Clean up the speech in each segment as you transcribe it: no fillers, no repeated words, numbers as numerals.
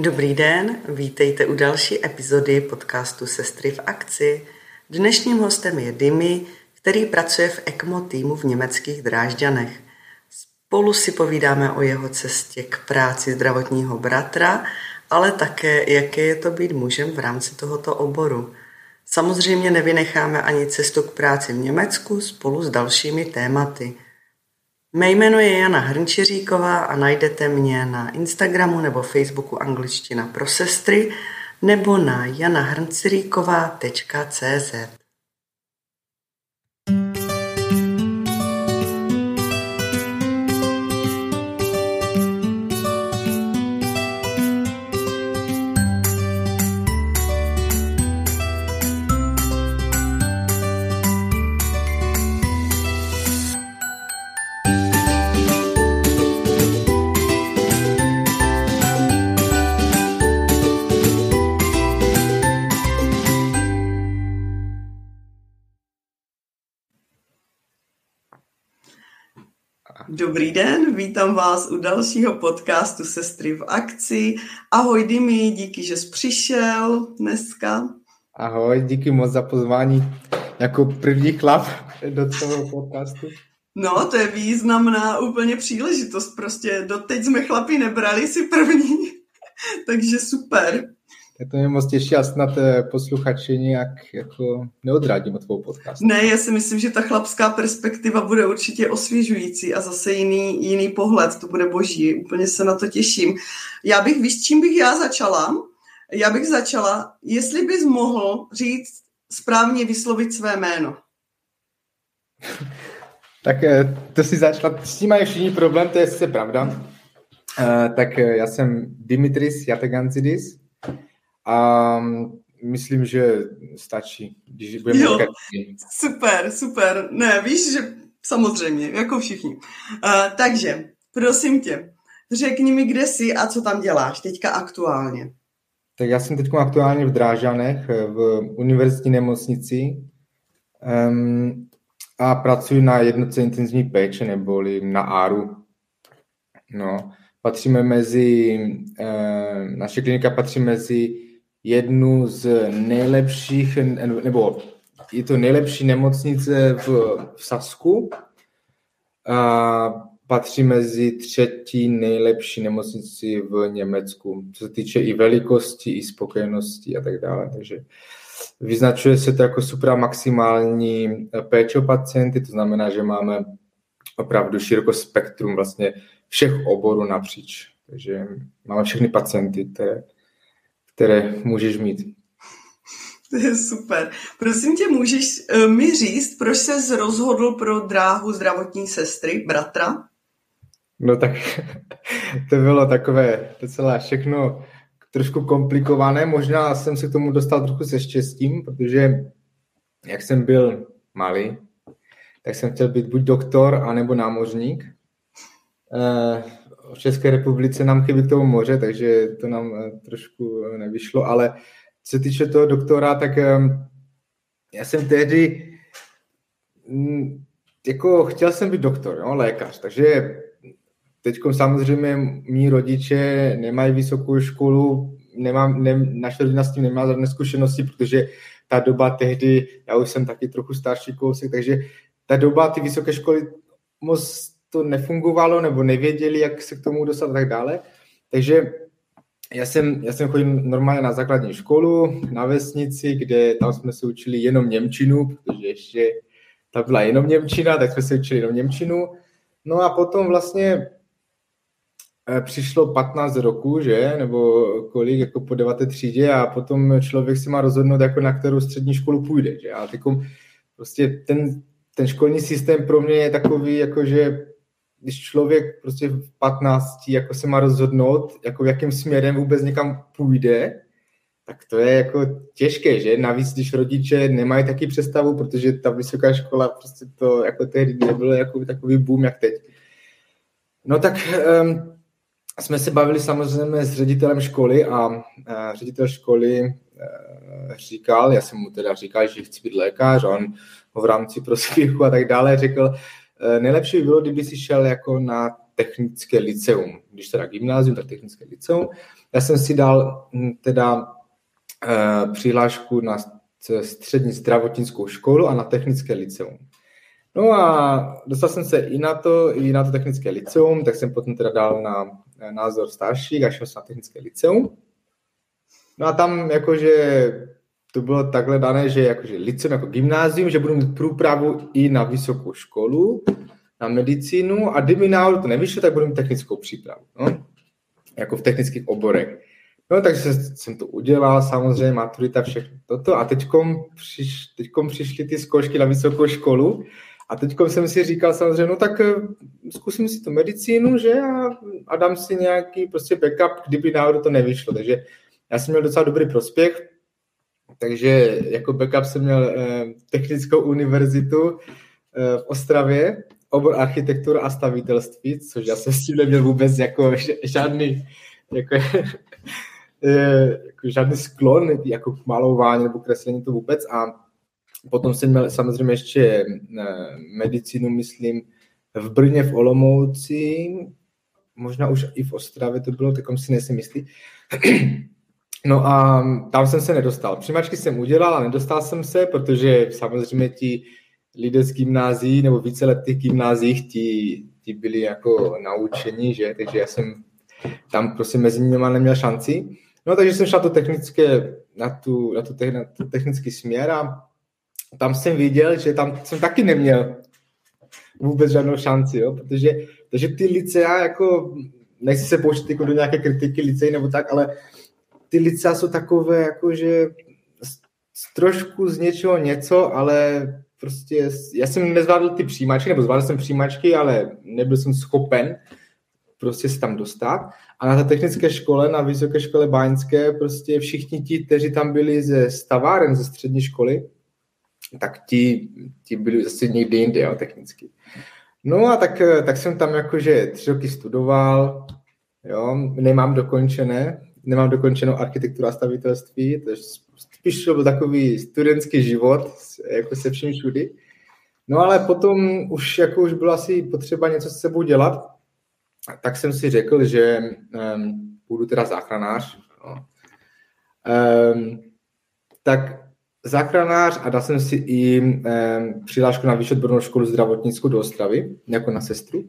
Dobrý den, vítejte u další epizody podcastu Sestry v akci. Dnešním hostem je Dimi, který pracuje v ECMO týmu v německých Drážďanech. Spolu si povídáme o jeho cestě k práci zdravotního bratra, ale také, jaké je to být mužem v rámci tohoto oboru. Samozřejmě nevynecháme ani cestu k práci v Německu spolu s dalšími tématy. Mé jméno je Jana Hrnčiříková a najdete mě na Instagramu nebo Facebooku Angličtina pro sestry nebo na janahrncirikova.cz. Dobrý den, vítám vás u dalšího podcastu Sestry v akci. Ahoj Dimi, díky, že jsi přišel dneska. Ahoj, díky moc za pozvání jako první chlap do toho podcastu. No, to je významná úplně příležitost, prostě doteď jsme chlapy nebrali si první, takže super. Tak to mě moc těší a snad posluchači nějak jako neodrádím od tvou podcastu. Ne, já si myslím, že ta chlapská perspektiva bude určitě osvěžující a zase jiný pohled, to bude boží, úplně se na to těším. Já bych začala, jestli bys mohl říct správně vyslovit své jméno. Tak to si začala, s tím mají všichni problém, to je sice pravda. Tak já jsem Dimitris Giatagantzidis. A myslím, že stačí, když budeme říkat. Super. Ne, víš, že samozřejmě, jako všichni. Takže, prosím tě, řekni mi, kde jsi a co tam děláš teďka aktuálně. Tak já jsem teďka aktuálně v Drážďanech, v univerzitní nemocnici a pracuji na jednotce intenzivní péče, neboli na ARU. No, patříme mezi, naše klinika patří mezi jednu z nejlepších, nebo je to nejlepší nemocnice v Sasku a patří mezi třetí nejlepší nemocnici v Německu, co se týče i velikosti, i spokojenosti a tak dále. Takže vyznačuje se to jako supra maximální péče o pacienty, to znamená, že máme opravdu široko spektrum vlastně všech oborů napříč. Takže máme všechny pacienty, které můžeš mít. To je super. Prosím tě, můžeš mi říct, proč ses rozhodl pro dráhu zdravotní sestry, bratra? No tak to bylo takové docela všechno trošku komplikované. Možná jsem se k tomu dostal trochu se štěstím, protože jak jsem byl malý, tak jsem chtěl být buď doktor, anebo námořník. V České republice nám chybí k tomu moře, takže to nám trošku nevyšlo, ale co se týče toho doktora, tak já jsem tehdy jako chtěl jsem být doktor, no, lékař, takže teď samozřejmě mí rodiče nemají vysokou školu, naše rodina s tím nemá žádné zkušenosti, protože ta doba tehdy, já už jsem taky trochu starší kousek, takže ta doba, ty vysoké školy moc to nefungovalo, nebo nevěděli, jak se k tomu dostat a tak dále. Takže já jsem chodil normálně na základní školu, na vesnici, kde tam jsme se učili jenom němčinu, protože ještě tam byla jenom němčina, tak jsme se učili jenom němčinu. No a potom vlastně přišlo 15 roků, že, nebo kolik, jako po 9. třídě a potom člověk si má rozhodnout, jako na kterou střední školu půjde, že. A takom prostě ten školní systém pro mě je takový, jakože když člověk prostě v 15 jako se má rozhodnout, jako jakým směrem vůbec někam půjde, tak to je jako těžké, že? Navíc, když rodiče nemají taky představu, protože ta vysoká škola prostě to jako tehdy nebylo jako takový boom, jak teď. No tak jsme se bavili samozřejmě s ředitelem školy a ředitel školy říkal, já jsem mu teda říkal, že chci být lékař a on v rámci prospěchu a tak dále řekl, nejlepší by bylo, kdyby si šel jako na technické liceum. Když teda gymnázium, tak technické liceum. Já jsem si dal teda přihlášku na střední zdravotnickou školu a na technické liceum. No a dostal jsem se i na to technické liceum, tak jsem potom teda dal na názor starších a šel jsem na technické liceum. No a tam jakože to bylo takhle dané, že jakože liceum jako gymnázium, že budu mít průpravu i na vysokou školu, na medicínu a kdyby náhodou to nevyšlo, tak budu mít technickou přípravu, no? Jako v technických oborech. No takže jsem to udělal, samozřejmě maturita, všechno toto a teďkom přišly ty zkoušky na vysokou školu a teďkom jsem si říkal samozřejmě, no tak zkusím si tu medicínu, že a dám si nějaký prostě backup, kdyby náhodou to nevyšlo, takže já jsem měl docela dobrý prospěch, takže jako backup jsem měl Technickou univerzitu v Ostravě, obor architektura a stavitelství, což já jsem s tím neměl vůbec jako žádný jako žádný sklon jako k malování nebo kreslení to vůbec a potom jsem měl samozřejmě ještě medicínu, myslím, v Brně, v Olomouci, možná už i v Ostravě to bylo, takom si nejsem jistý. No a tam jsem se nedostal. Přijímačky jsem udělal a nedostal jsem se, protože samozřejmě ti lidé z gymnázií nebo více let těch gymnáziích ti byli jako naučení, že? Takže já jsem tam prostě mezi nimi neměl šanci. No takže jsem šel na technický směr a tam jsem viděl, že tam jsem taky neměl vůbec žádnou šanci, jo? Protože ty licea jako, nechci se pouštět jako do nějaké kritiky liceí nebo tak, ale ty licea jsou takové jakože trošku z něčeho něco, ale prostě já jsem nezvládl ty přijímačky, nebo zvládl jsem přijímačky, ale nebyl jsem schopen prostě se tam dostat. A na té technické škole, na Vysoké škole báňské, prostě všichni ti, kteří tam byli ze staváren, ze střední školy, tak ti byli zase někdy jinde, jo, technicky. No a tak jsem tam jakože 3 roky studoval, jo, nemám dokončenou architekturu a stavitelství, takže spíš to byl takový studentský život, jako se vším všudy. No ale potom už bylo asi potřeba něco s sebou dělat, tak jsem si řekl, že budu teda záchranář. No. Tak záchranář a dal jsem si i přihlášku na vyšší odbornou školu zdravotnickou do Ostravy, jako na sestru.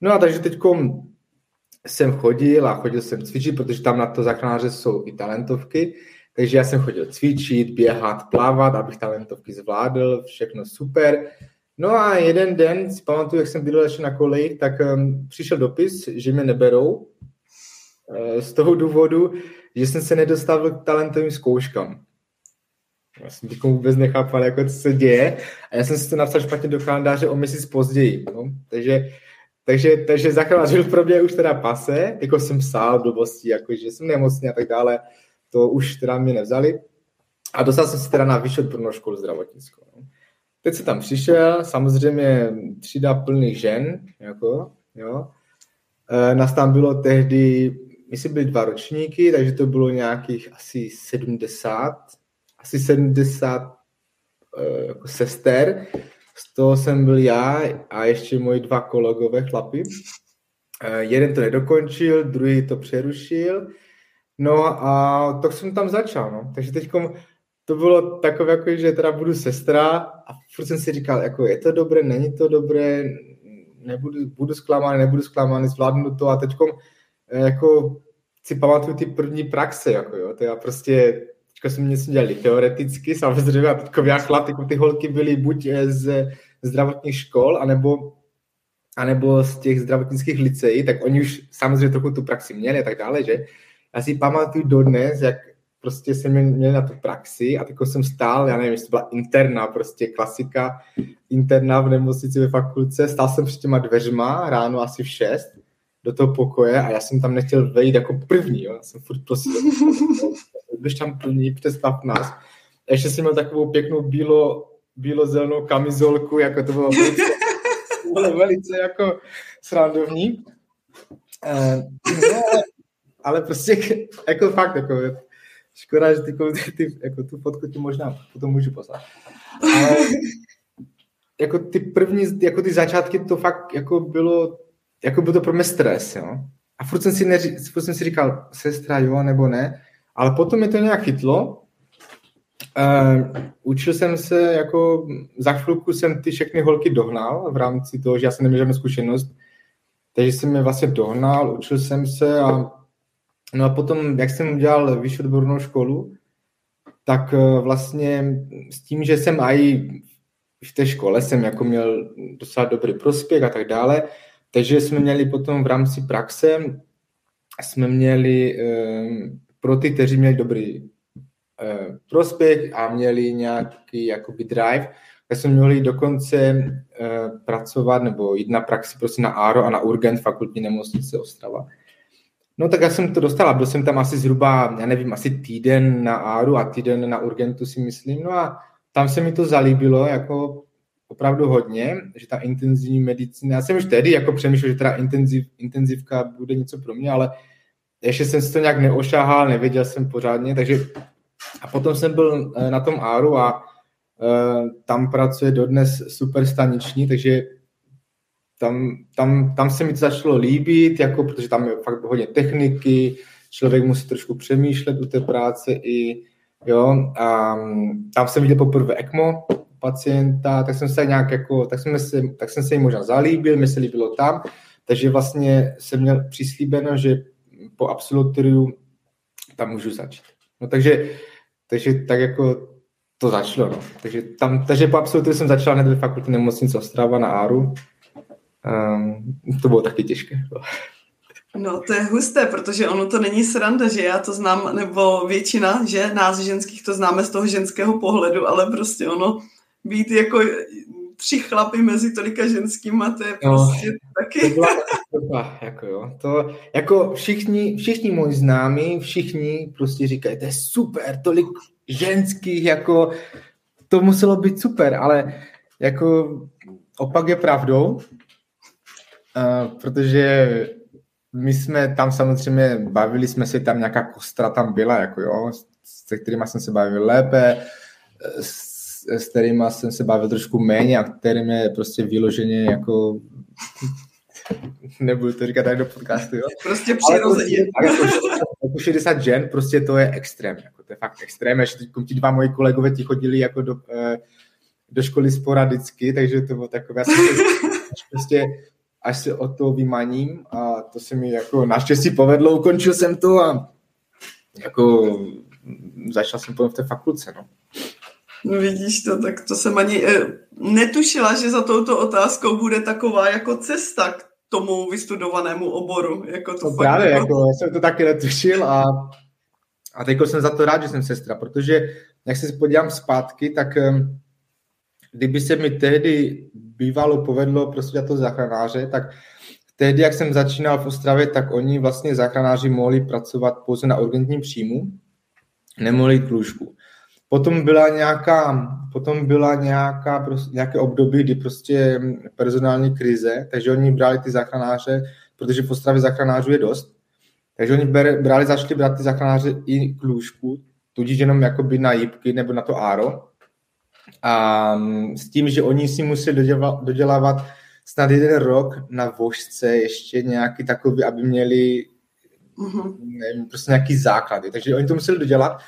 No a takže teďkom jsem chodil jsem cvičit, protože tam na to záchranáře jsou i talentovky, takže já jsem chodil cvičit, běhat, plávat, abych talentovky zvládl, všechno super. No a jeden den, si pamatuju, jak jsem byl ještě na kolejích, tak přišel dopis, že mě neberou z toho důvodu, že jsem se nedostavil k talentovým zkouškám. Já jsem teď vůbec nechápal, jako, co se děje a já jsem si to napsal špatně do kalendáře o měsíc později. No? Takže záchranář byl pro mě už teda pase, jako jsem psal blbosti, jako, že jsem nemocný a tak dále, to už teda mě nevzali a dostal jsem se teda na vyšší odbornou školu zdravotnickou. No? Teď jsem tam přišel, samozřejmě třída plných žen, jako, jo. Nás tam bylo tehdy, myslím, byly 2 ročníky, takže to bylo nějakých asi 70 jako sester. Z toho jsem byl já a ještě moji 2 kolegové chlapi. Jeden to nedokončil, druhý to přerušil. No a tak jsem tam začal, no. Takže teďkom to bylo takové, jako, že teda budu sestra a furt jsem si říkal, jako je to dobré, není to dobré, budu zklamaný, zvládnu to a teďkom jako si pamatuju ty první praxe, jako jo, to já prostě, teďko jsme něco dělali teoreticky, samozřejmě a teďko já chlap, jako ty holky byly buď z zdravotních škol, anebo z těch zdravotnických liceí, tak oni už samozřejmě trochu tu praxi měli a tak dále, že? Já si pamatuju dodnes, jak prostě jsem měl na tu praxi a tako jsem stál, já nevím, jestli to byla interna, prostě klasika interna v nemocnici ve fakultce, stál jsem před těma dveřma ráno asi v 6 do toho pokoje a já jsem tam nechtěl vejít jako první, jo, já jsem furt prostě běž tam první, představ nás. Ještě jsem měl takovou pěknou bílo-zelenou kamizolku, jako to bylo velice jako srandovní. Ale prostě jako fakt, jako škoda, že ty, jako tu fotku ti možná potom můžu poslat. Ale jako ty začátky to fakt jako bylo jako byl to pro mě stres, jo. A furt jsem si říkal, sestra jo, nebo ne, ale potom mě to nějak chytlo. Učil jsem se, jako za chvilku jsem ty všechny holky dohnal v rámci toho, že já jsem neměl žádnou zkušenost, takže jsem mě vlastně dohnal, učil jsem se a no a potom, jak jsem udělal vyšší odbornou školu, tak vlastně s tím, že jsem i v té škole jsem jako měl docela dobrý prospěch a tak dále, takže jsme měli potom v rámci praxe, jsme měli pro ty, kteří měli dobrý prospěch a měli nějaký jakoby drive, tak jsme měli dokonce pracovat nebo jít na praxi prostě na ARO a na Urgent fakultní nemocnice Ostrava. No tak já jsem to dostal a byl jsem tam asi zhruba, já nevím, asi týden na ARU a týden na Urgentu si myslím. No a tam se mi to zalíbilo jako opravdu hodně, že ta intenzivní medicína, já jsem už tehdy jako přemýšlel, že teda intenzivka bude něco pro mě, ale ještě jsem si to nějak neošahal, nevěděl jsem pořádně, takže a potom jsem byl na tom ARU a tam pracuje dodnes super staniční, takže tam se mi to začalo líbit, jako, protože tam je fakt hodně techniky, člověk musí trošku přemýšlet u té práce i, jo, a tam jsem viděl poprvé ECMO pacienta, tak jsem se nějak jako, tak jsem se jim možná zalíbil, mi se líbilo tam, takže vlastně jsem měl přislíbeno, že po absolutoriu tam můžu začít. No takže tak jako to začalo, no. Takže po absolutoriu jsem začal hned ve fakultní nemocnici Ostrava na ARU. To bylo taky těžké. No to je husté, protože ono to není sranda, že já to znám, nebo většina, že nás ženských to známe z toho ženského pohledu, ale prostě ono být jako tři chlapy mezi tolika ženskýma, to je prostě taky... To všichni moji známí, všichni prostě říkají, to je super, tolik ženských, jako to muselo být super, ale jako... Opak je pravdou, protože my jsme tam samozřejmě bavili, jsme se tam nějaká kostra tam byla, jako jo, se kterýma jsem se bavil lépe, s kterýma jsem se bavil trošku méně a kterým je prostě vyloženě jako, nebudu to říkat tak do podcastu, jo. Prostě přirozeně. Jako 60 žen, prostě to je extrém, jako to je fakt extrém, až ti dva moji kolegové ti chodili jako do školy sporadicky, takže to bylo takové, já jsem prostě až se od toho vymaním a to se mi jako naštěstí povedlo, ukončil jsem to a jako začal jsem potom v té fakulce, no. No vidíš to, tak to jsem ani netušila, že za touto otázkou bude taková jako cesta k tomu vystudovanému oboru. Jako to no právě, jako, já jsem to taky netušil a teď jsem za to rád, že jsem sestra, protože jak se podívám zpátky, tak kdyby se mi tehdy bývalo povedlo prostě dělat to záchranáře, tak tehdy, jak jsem začínal v Ostravě, tak oni vlastně záchranáři mohli pracovat pouze na urgentním příjmu, nemohli jít k lůžku. Potom bylo nějaké období, kdy prostě personální krize, takže oni brali ty záchranáře, protože v Ostravě záchranářů je dost, takže oni začali brát ty záchranáře i k lůžku, tudíž jenom jakoby na jipky nebo na to ARO, a s tím, že oni si museli dodělávat snad 1 rok na vožce ještě nějaký takový, aby měli nevím, prostě nějaký základy. Takže oni to museli dodělat.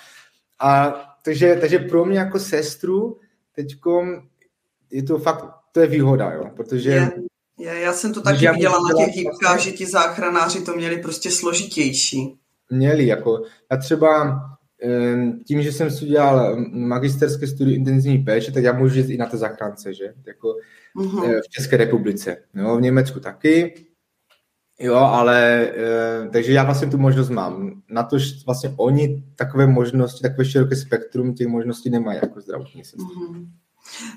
A takže pro mě jako sestru teďkom je to fakt, to je výhoda, jo, protože... Já jsem to taky viděla na těch hýbkách, že ti záchranáři to měli prostě složitější. Měli, jako já třeba... Tím, že jsem studoval magisterské studium intenzivní péče, tak já můžu jít i na té zachránce, že? Jako v České republice. Jo, v Německu taky. Jo, ale takže já vlastně tu možnost mám. Na to, že vlastně oni takové možnosti, takové široké spektrum těch možností nemají jako zdravotní sestry.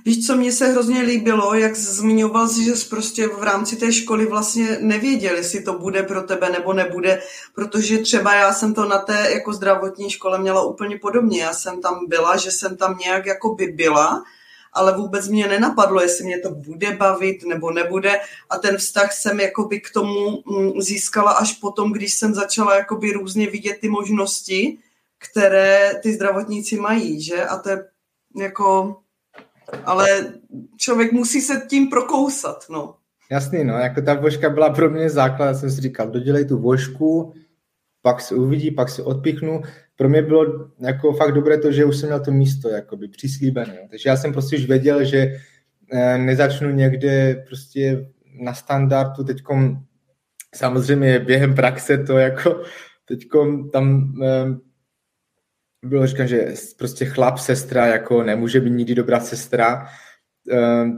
Víš, co mě se hrozně líbilo, jak zmiňoval jsi, že jsi prostě v rámci té školy vlastně nevěděl, jestli to bude pro tebe nebo nebude, protože třeba já jsem to na té jako zdravotní škole měla úplně podobně. Já jsem tam byla, že jsem tam nějak jako by byla, ale vůbec mě nenapadlo, jestli mě to bude bavit nebo nebude a ten vztah jsem jako by k tomu získala až potom, když jsem začala jako by různě vidět ty možnosti, které ty zdravotníci mají, že? A to je jako... Ale člověk musí se tím prokousat, no. Jasný, no, jako ta vožka byla pro mě základ, já jsem si říkal, dodělej tu vožku, pak se uvidí, pak se odpichnu. Pro mě bylo jako fakt dobré to, že už jsem měl to místo jakoby přislíbené. Takže já jsem prostě už věděl, že nezačnu někde prostě na standardu. Teďkom samozřejmě během praxe to jako teďkom tam bylo říkám, že prostě chlap, sestra, jako nemůže být nikdy dobrá sestra.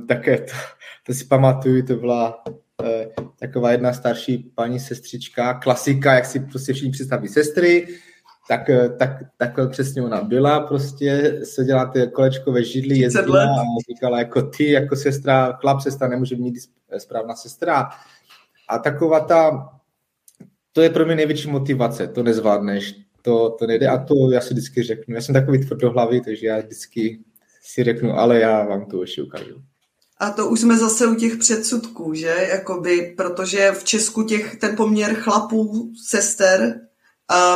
Také to si pamatuju, to byla taková jedna starší paní sestřička, klasika, jak si prostě všichni představí sestry, tak přesně ona byla, prostě seděla ty kolečko ve židli, jezdila a říkala jako ty, jako sestra, chlap, sestra, nemůže být nikdy správná sestra. A taková ta, to je pro mě největší motivace, to nezvládneš, to nejde a to já si vždycky řeknu. Já jsem takový tvrdohlavý, takže já vždycky si řeknu, ale já vám to ještě ukážu. A to už jsme zase u těch předsudků, že? Jakoby, protože v Česku ten poměr chlapů, sester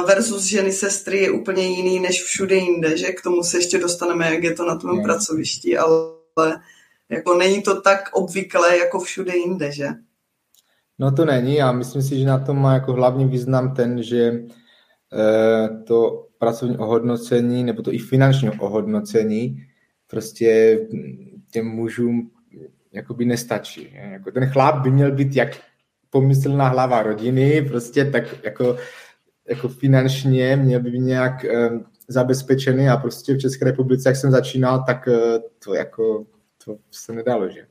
versus ženy, sestry je úplně jiný než všude jinde, že? K tomu se ještě dostaneme, jak je to na tvém pracovišti, ale jako není to tak obvyklé jako všude jinde, že? No to není a myslím si, že na tom má jako hlavní význam ten, že to pracovní ohodnocení nebo to i finanční ohodnocení prostě těm mužům jakoby nestačí. Jako ten chlap by měl být jak pomyslná hlava rodiny, prostě tak jako finančně měl by být nějak zabezpečený a prostě v České republice, jak jsem začínal, tak to se nedalo, že?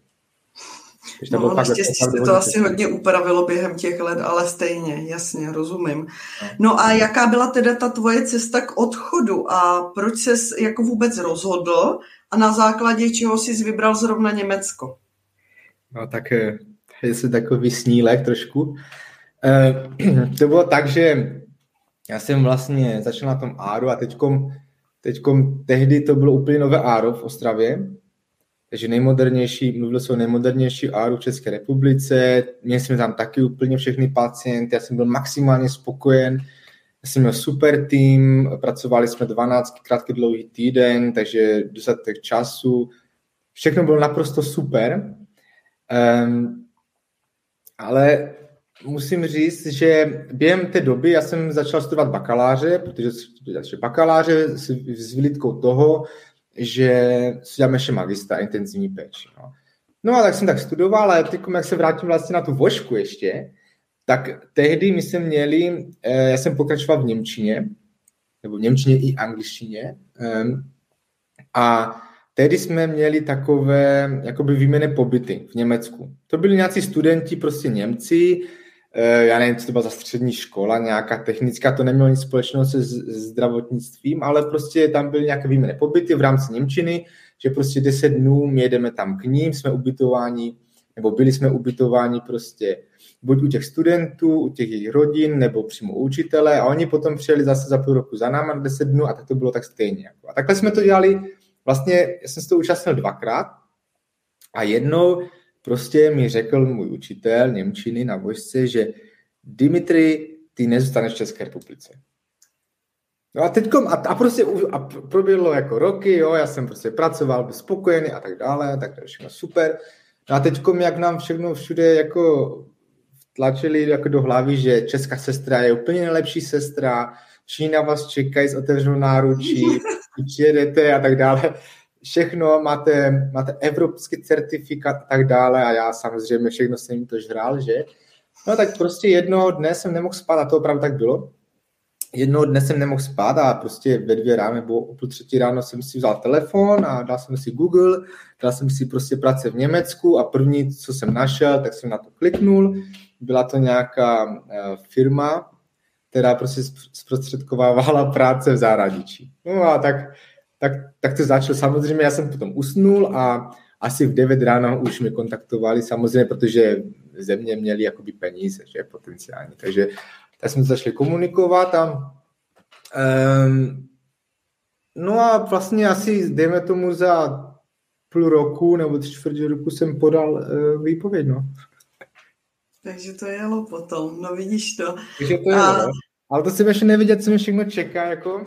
No, naštěstí se to asi hodně upravilo během těch let, ale stejně, jasně, rozumím. No a jaká byla teda ta tvoje cesta k odchodu a proč ses jako vůbec rozhodl a na základě čeho jsi vybral zrovna Německo? No tak jestli takový snílek trošku. To bylo tak, že já jsem vlastně začal na tom ARO a tehdy to bylo úplně nové ARO v Ostravě. Takže mluvilo se o nejmodernější ARO v České republice, měli jsme tam taky úplně všechny pacienty, já jsem byl maximálně spokojen, já jsem měl super tým, pracovali jsme 12 krátký dlouhý týden, takže dostatek času, všechno bylo naprosto super, ale musím říct, že během té doby já jsem začal studovat bakaláře, protože bakaláře s vylitkou toho, že studujem ještě magistra intenzivní péči. No a tak jsem tak studoval, ale teď, jak se vrátím vlastně na tu vošku ještě, tak tehdy my jsme měli, já jsem pokračoval v němčině, nebo v němčině i angličtině, a tehdy jsme měli takové jakoby výměnné pobyty v Německu. To byli nějací studenti, prostě Němci, já nevím, co to byla za střední škola, nějaká technická, to nemělo nic společného se zdravotnictvím, ale prostě tam byly nějaké výměnné pobyty v rámci němčiny, že prostě 10 dnů my jedeme tam k ním, jsme ubytováni, nebo byli jsme ubytováni prostě buď u těch studentů, u těch jejich rodin, nebo přímo u učitele a oni potom přijeli zase za půl roku za náma 10 dnů a tak to bylo tak stejně. A takhle jsme to dělali, vlastně já jsem se to účastnil dvakrát a jednou prostě mi řekl můj učitel němčiny na vožce, že Dimitri, ty nezůstaneš v České republice. No a teďkom, a proběhlo jako roky, jo, já jsem prostě pracoval, byl spokojený a tak dále, všechno super. No a teďkom, jak nám všechno všude jako tlačili jako do hlavy, že česká sestra je úplně nejlepší sestra, všichni na vás čekají s otevřenou náručí, přijedete a tak dále. Všechno, máte evropský certifikát a tak dále a já samozřejmě všechno jsem jim to žral, že? No tak prostě jednoho dne jsem nemohl spát a to opravdu tak bylo. Jednoho dne jsem nemohl spát a prostě ve 2 ráno nebo o 2:30 ráno jsem si vzal telefon a dal jsem si Google, dal jsem si prostě práce v Německu a první, co jsem našel, tak jsem na to kliknul. Byla to nějaká firma, která prostě zprostředkovávala práce v zahraničí. No a tak to začalo. Samozřejmě já jsem potom usnul a asi v 9 ráno už mě kontaktovali, samozřejmě, protože ze mě měli jakoby peníze, že potenciální. Takže tak jsme začali komunikovat a no a vlastně asi dejme tomu za půl roku nebo 3/4 roku jsem podal výpověď, no. Takže to jelo potom, no vidíš to. Takže to jelo, no. Ale to jsem ještě neviděl, co mě všechno čeká, jako.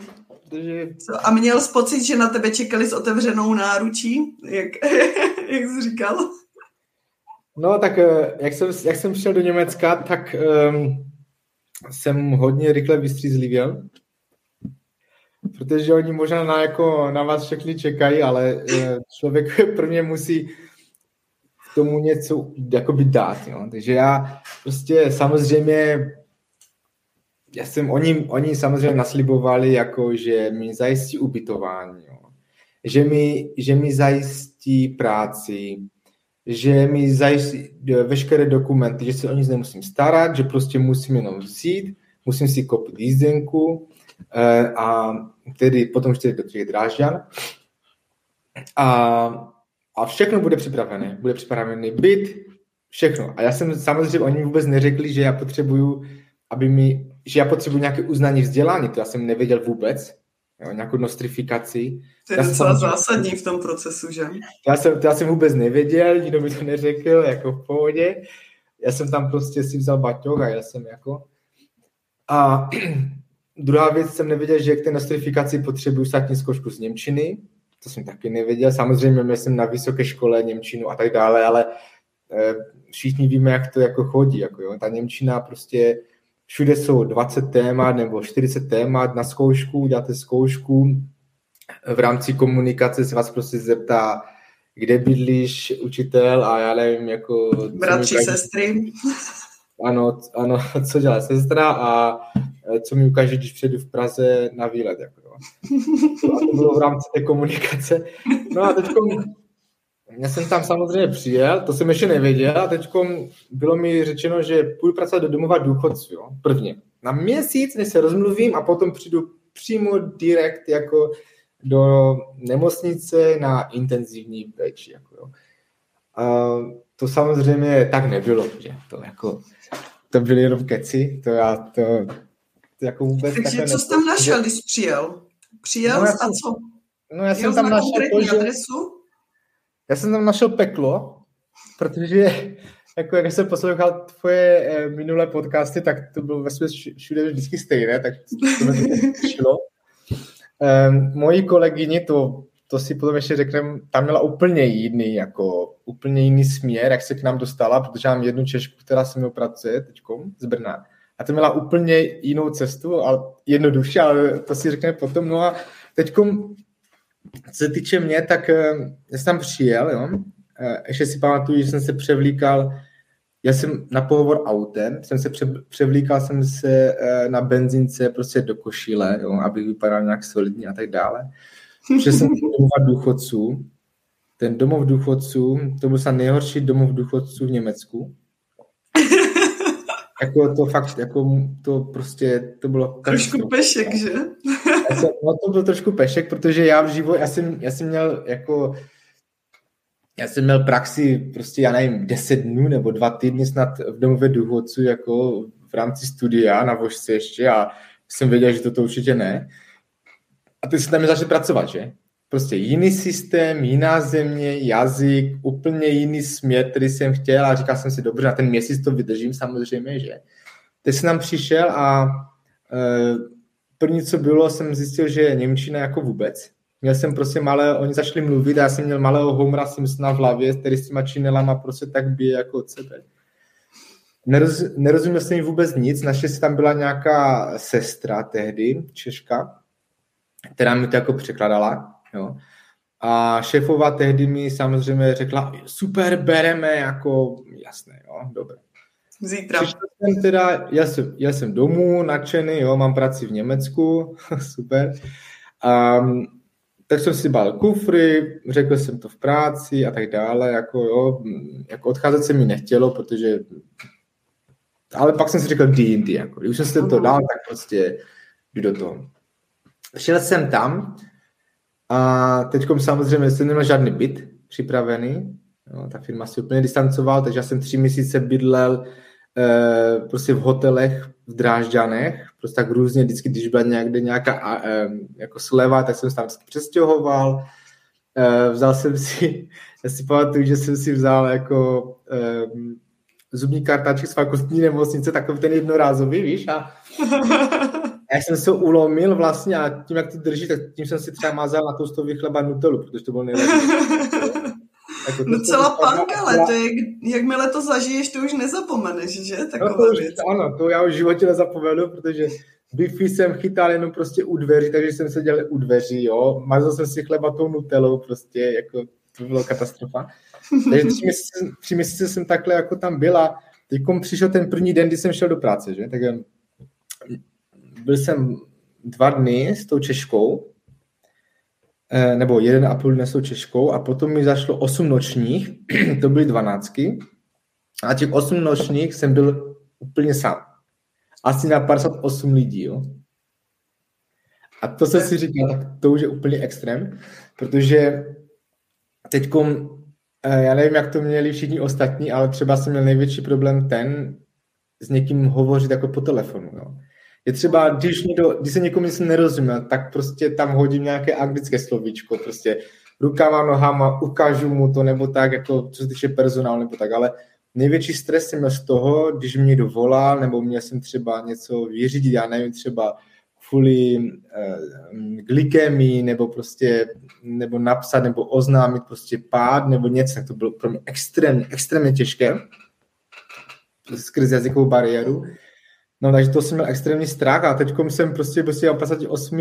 A měl jsi pocit, že na tebe čekali s otevřenou náručí? Jak jsi říkal? No tak jak jsem šel do Německa, tak jsem hodně rychle vystřízlivěl, protože oni možná na vás všechny čekají, ale člověk prvně musí k tomu něco jakoby dát. Jo. Takže já prostě samozřejmě, oni samozřejmě naslibovali, jako, že mi zajistí ubytování, jo. Že mi zajistí práci, že mi zajistí veškeré dokumenty, že se o nic nemusím starat, že prostě musím jenom vzít, musím si koupit jízdenku a tedy potom ještě do těch Drážďan. A všechno bude připravené. Bude připravený byt, všechno. A já jsem samozřejmě, oni vůbec neřekli, že já potřebuju, nějaké uznání vzdělání, to já jsem nevěděl vůbec, jo, nějakou nostrifikaci. To je docela zásadní v tom procesu, že? Já jsem vůbec nevěděl, nikdo mi to neřekl, jako v pohodě. Já jsem tam prostě si vzal baťoch a jel jsem jako. A druhá věc, jsem nevěděl, že k té nostrifikaci potřebuju státní zkoušku z němčiny, to jsem taky nevěděl. Samozřejmě měl jsem na vysoké škole němčinu a tak dále, ale všichni víme, jak to jako chodí. Jako, jo. Ta němčina prostě všude jsou 20 témat nebo 40 témat na zkoušku, děláte zkoušku, v rámci komunikace se vás prostě zeptá, kde bydlíš, učitel a já nevím, jako... Bratři, sestry. Ano, co dělá sestra a co mi ukáže, když přijedu v Praze na výlet. Jako, no. A to bylo v rámci té komunikace. No a teďko... Já jsem tam samozřejmě přijel, to jsem ještě nevěděl a teď bylo mi řečeno, že půjdu pracovat do domova důchodců, jo, prvně. Na měsíc, než se rozmluvím a potom přijdu přímo direkt jako do nemocnice na intenzivní péči, jako jo. A to samozřejmě tak nebylo, že to jako, to byly jenom keci, to jako vůbec... Takže co jsi tam našel, když přijel? Přijel no, a co? No já jsem tam našel to, že... adresu? Já jsem tam našel peklo, protože jako jak jsem poslouchal tvoje minulé podcasty, tak to bylo všude vždycky stejné, tak to mě šlo. Moji kolegyni, to si potom ještě řekneme, tam měla úplně jiný směr, jak se k nám dostala, protože mám jednu Češku, která se mnou pracuje teďkom z Brna. A to měla úplně jinou cestu, ale jednoduše, ale to si řekneme potom. No a teďkom co se týče mě, tak já jsem tam přijel, jo? Ještě si pamatuju, že jsem se převlíkal, já jsem na pohovor autem, převlíkal jsem se na benzínce prostě do košile, jo? Aby vypadal nějak solidně a tak dále. Že jsem ten domov důchodců, to byl snad nejhorší domov důchodců v Německu. Jako to fakt, jako to prostě, to bylo... Trošku pešek, že? To byl trošku pešek, protože já v životě, já jsem měl praxi prostě, já nevím, 10 dnů nebo 2 týdny snad v domově důchodců, jako v rámci studia na vožce ještě a jsem věděl, že to určitě ne. A ty se tam začal pracovat, že? Prostě jiný systém, jiná země, jazyk, úplně jiný směr, který jsem chtěl a říkal jsem si, dobře, na ten měsíc to vydržím samozřejmě, že? Teď jsem tam přišel a první, co bylo, jsem zjistil, že němčina jako vůbec. Měl jsem prostě malé, oni začali mluvit a já jsem měl malého Homera Simpsona v hlavě, který s těma činelama prostě tak bije jako od sebe. Nerozuměl jsem jim vůbec nic, naštěstí tam byla nějaká sestra tehdy, Češka, která mi to jako překladala. Jo. A šéfová tehdy mi samozřejmě řekla, super, bereme, jako jasné, jo, dobré. Zítra. Jel jsem domů, nadšený, jo, mám práci v Německu, super. Tak jsem si bal kufry, řekl jsem to v práci a tak dále, jako jo, jako odcházet se mi nechtělo, protože, ale pak jsem si řekl D&D, jako, když jsem si to dal, tak prostě jdu do toho. Přijel jsem tam a teďkom samozřejmě jsem neměl žádný byt připravený, jo, ta firma se úplně distancovala, takže já jsem 3 měsíce bydlel prostě v hotelech v Drážďanech, prostě tak různě, vždycky, když byla někde nějaká jako sleva, tak jsem se tam přestěhoval, vzal jsem si, já si pamatuju, že jsem si vzal jako zubní kartáčky z fakultní nemocnice, takový ten jednorázový, víš, a já jsem se ulomil vlastně a tím, jak to drží, tak tím jsem si třeba mazal na toustový chleba Nutellu, protože to bylo nejlepší. Jako to, no celá pandele, to je, jakmile to zažiješ, to už nezapomeneš, že? No to už, ano, to já už v životě nezapomenu, protože Wi-Fi jsem chytal jenom prostě u dveří, takže jsem seděl u dveří, jo. Mazal jsem si chleba tou nutelou, prostě, jako to byla katastrofa. Takže tři měsíce jsem takhle jako tam byla. Teď přišel ten první den, kdy jsem šel do práce, že? Tak byl jsem 2 dny s tou Češkou, nebo 1,5 dne s tou Češkou a potom mi zašlo 8 nočních, to byly 12, a těch 8 nočních jsem byl úplně sám. Asi na 58 lidí, jo. A to jsem si říkal, tak to už je úplně extrém, protože teďkom, já nevím, jak to měli všichni ostatní, ale třeba jsem měl největší problém ten, s někým hovořit jako po telefonu, jo. Je třeba, když se někomu nic nerozuměl, tak prostě tam hodím nějaké anglické slovíčko, prostě rukama, nohama, ukážu mu to, nebo tak, jako co se týče personál, nebo tak, ale největší stres jsem měl z toho, když mě dovolal, nebo měl jsem třeba něco vyřídit, já nevím, třeba kvůli glykemii, nebo prostě, nebo napsat, nebo oznámit prostě pád, nebo něco, to bylo pro mě extrémně těžké, skrz jazykovou bariéru. No, takže to jsem měl extrémní strach a teď jsem prostě mám 8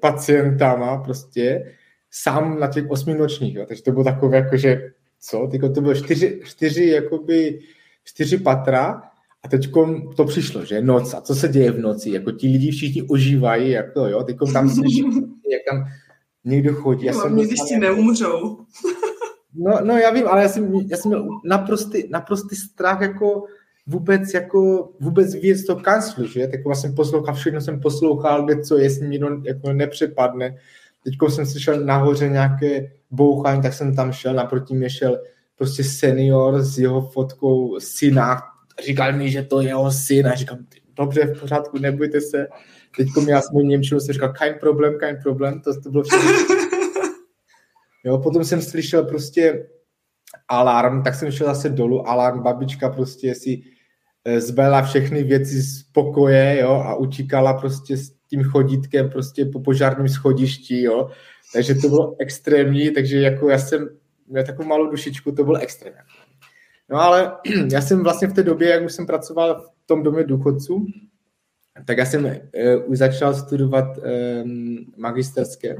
pacientama prostě sám na těch 8 nočních, jo. Takže to bylo takové jakože, co? Teďko to bylo 4 patra a teď to přišlo, že noc a co se děje v noci, jako ti lidi všichni ožívají, jak to, jo. Teď tam slyším, jak tam někdo chodí. Já jsem když ti neumřou. No, já vím, ale já jsem měl naprostý strach, jako vůbec věc to kanclu, že? Tak jsem poslouchal, všechno jsem poslouchal, kde co, jestli mi jako nepřepadne. Teď jsem slyšel nahoře nějaké bouchání, tak jsem tam šel, naproti mě šel prostě senior s jeho fotkou syna, říkal mi, že to je jeho syn a říkal, dobře, v pořádku, nebojte se. Teď já jsem v němčinu, jsem říkal, kein problém, to bylo všechno. Jo, potom jsem slyšel prostě alarm, tak jsem šel zase dolů, alarm, babička prostě si zbala všechny věci z pokoje, jo, a utíkala prostě s tím chodítkem prostě po požárním schodišti, jo, takže to bylo extrémní, takže jako já jsem měl takovou malou dušičku, to bylo extrémní. No ale já jsem vlastně v té době, jak už jsem pracoval v tom domě důchodců, tak já jsem už začal studovat magisterské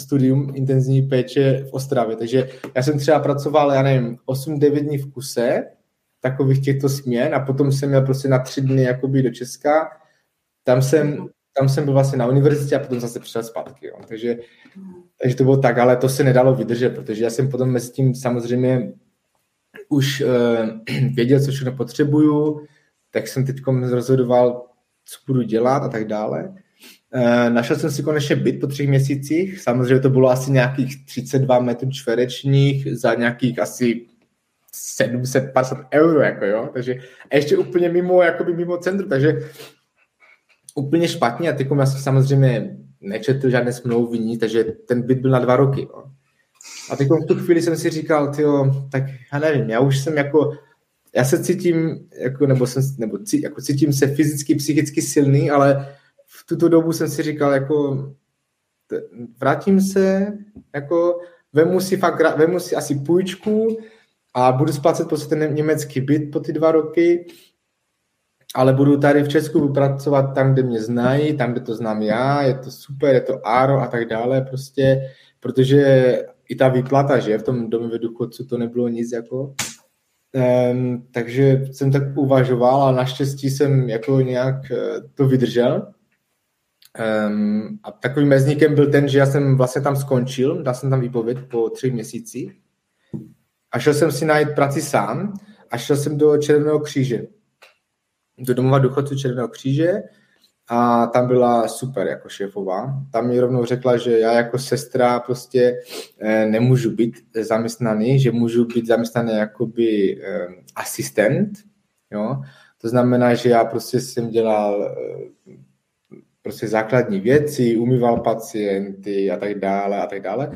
studium intenzivní péče v Ostravě, takže já jsem třeba pracoval, já nevím, 8-9 dní v kuse, takových těchto směn a potom jsem měl prostě na 3 dny jakoby do Česka, tam jsem byl vlastně na univerzitě a potom zase přišel zpátky, jo. Takže to bylo tak, ale to se nedalo vydržet, protože já jsem potom mezi tím samozřejmě už věděl, co všechno potřebuju, tak jsem teď rozhodoval, co budu dělat a tak dále. Našel jsem si konečně byt po 3 měsících, samozřejmě to bylo asi nějakých 32 metrů čtverečních za nějakých asi 750 €, jako jo, takže a ještě úplně mimo centru, takže úplně špatně a teď já jsem samozřejmě nečetl žádné smlouvy, takže ten byt byl na 2 roky, jo. A teď v tu chvíli jsem si říkal, tyjo, tak já nevím, já už jsem jako já se cítím, jako, nebo cítím se fyzicky, psychicky silný, ale v tuto dobu jsem si říkal, jako vrátím se, jako vemu si asi půjčku a budu splácet prostě ten německý byt po ty 2 roky, ale budu tady v Česku pracovat tam, kde mě znají, tam, kde to znám já, je to super, je to ARO a tak dále prostě, protože i ta výplata, že v tom domově důchodců to nebylo nic, jako. Takže jsem tak uvažoval a naštěstí jsem jako nějak to vydržel. A takovým mezníkem byl ten, že já jsem vlastně tam skončil, dal jsem tam výpověď po 3 měsících a šel jsem si najít práci sám a šel jsem do Červeného kříže, do domova důchodců Červeného kříže a tam byla super jako šéfová. Tam mi rovnou řekla, že já jako sestra prostě nemůžu být zaměstnaný, že můžu být zaměstnaný jakoby asistent, jo? To znamená, že já prostě jsem dělal prostě základní věci, umýval pacienty a tak dále.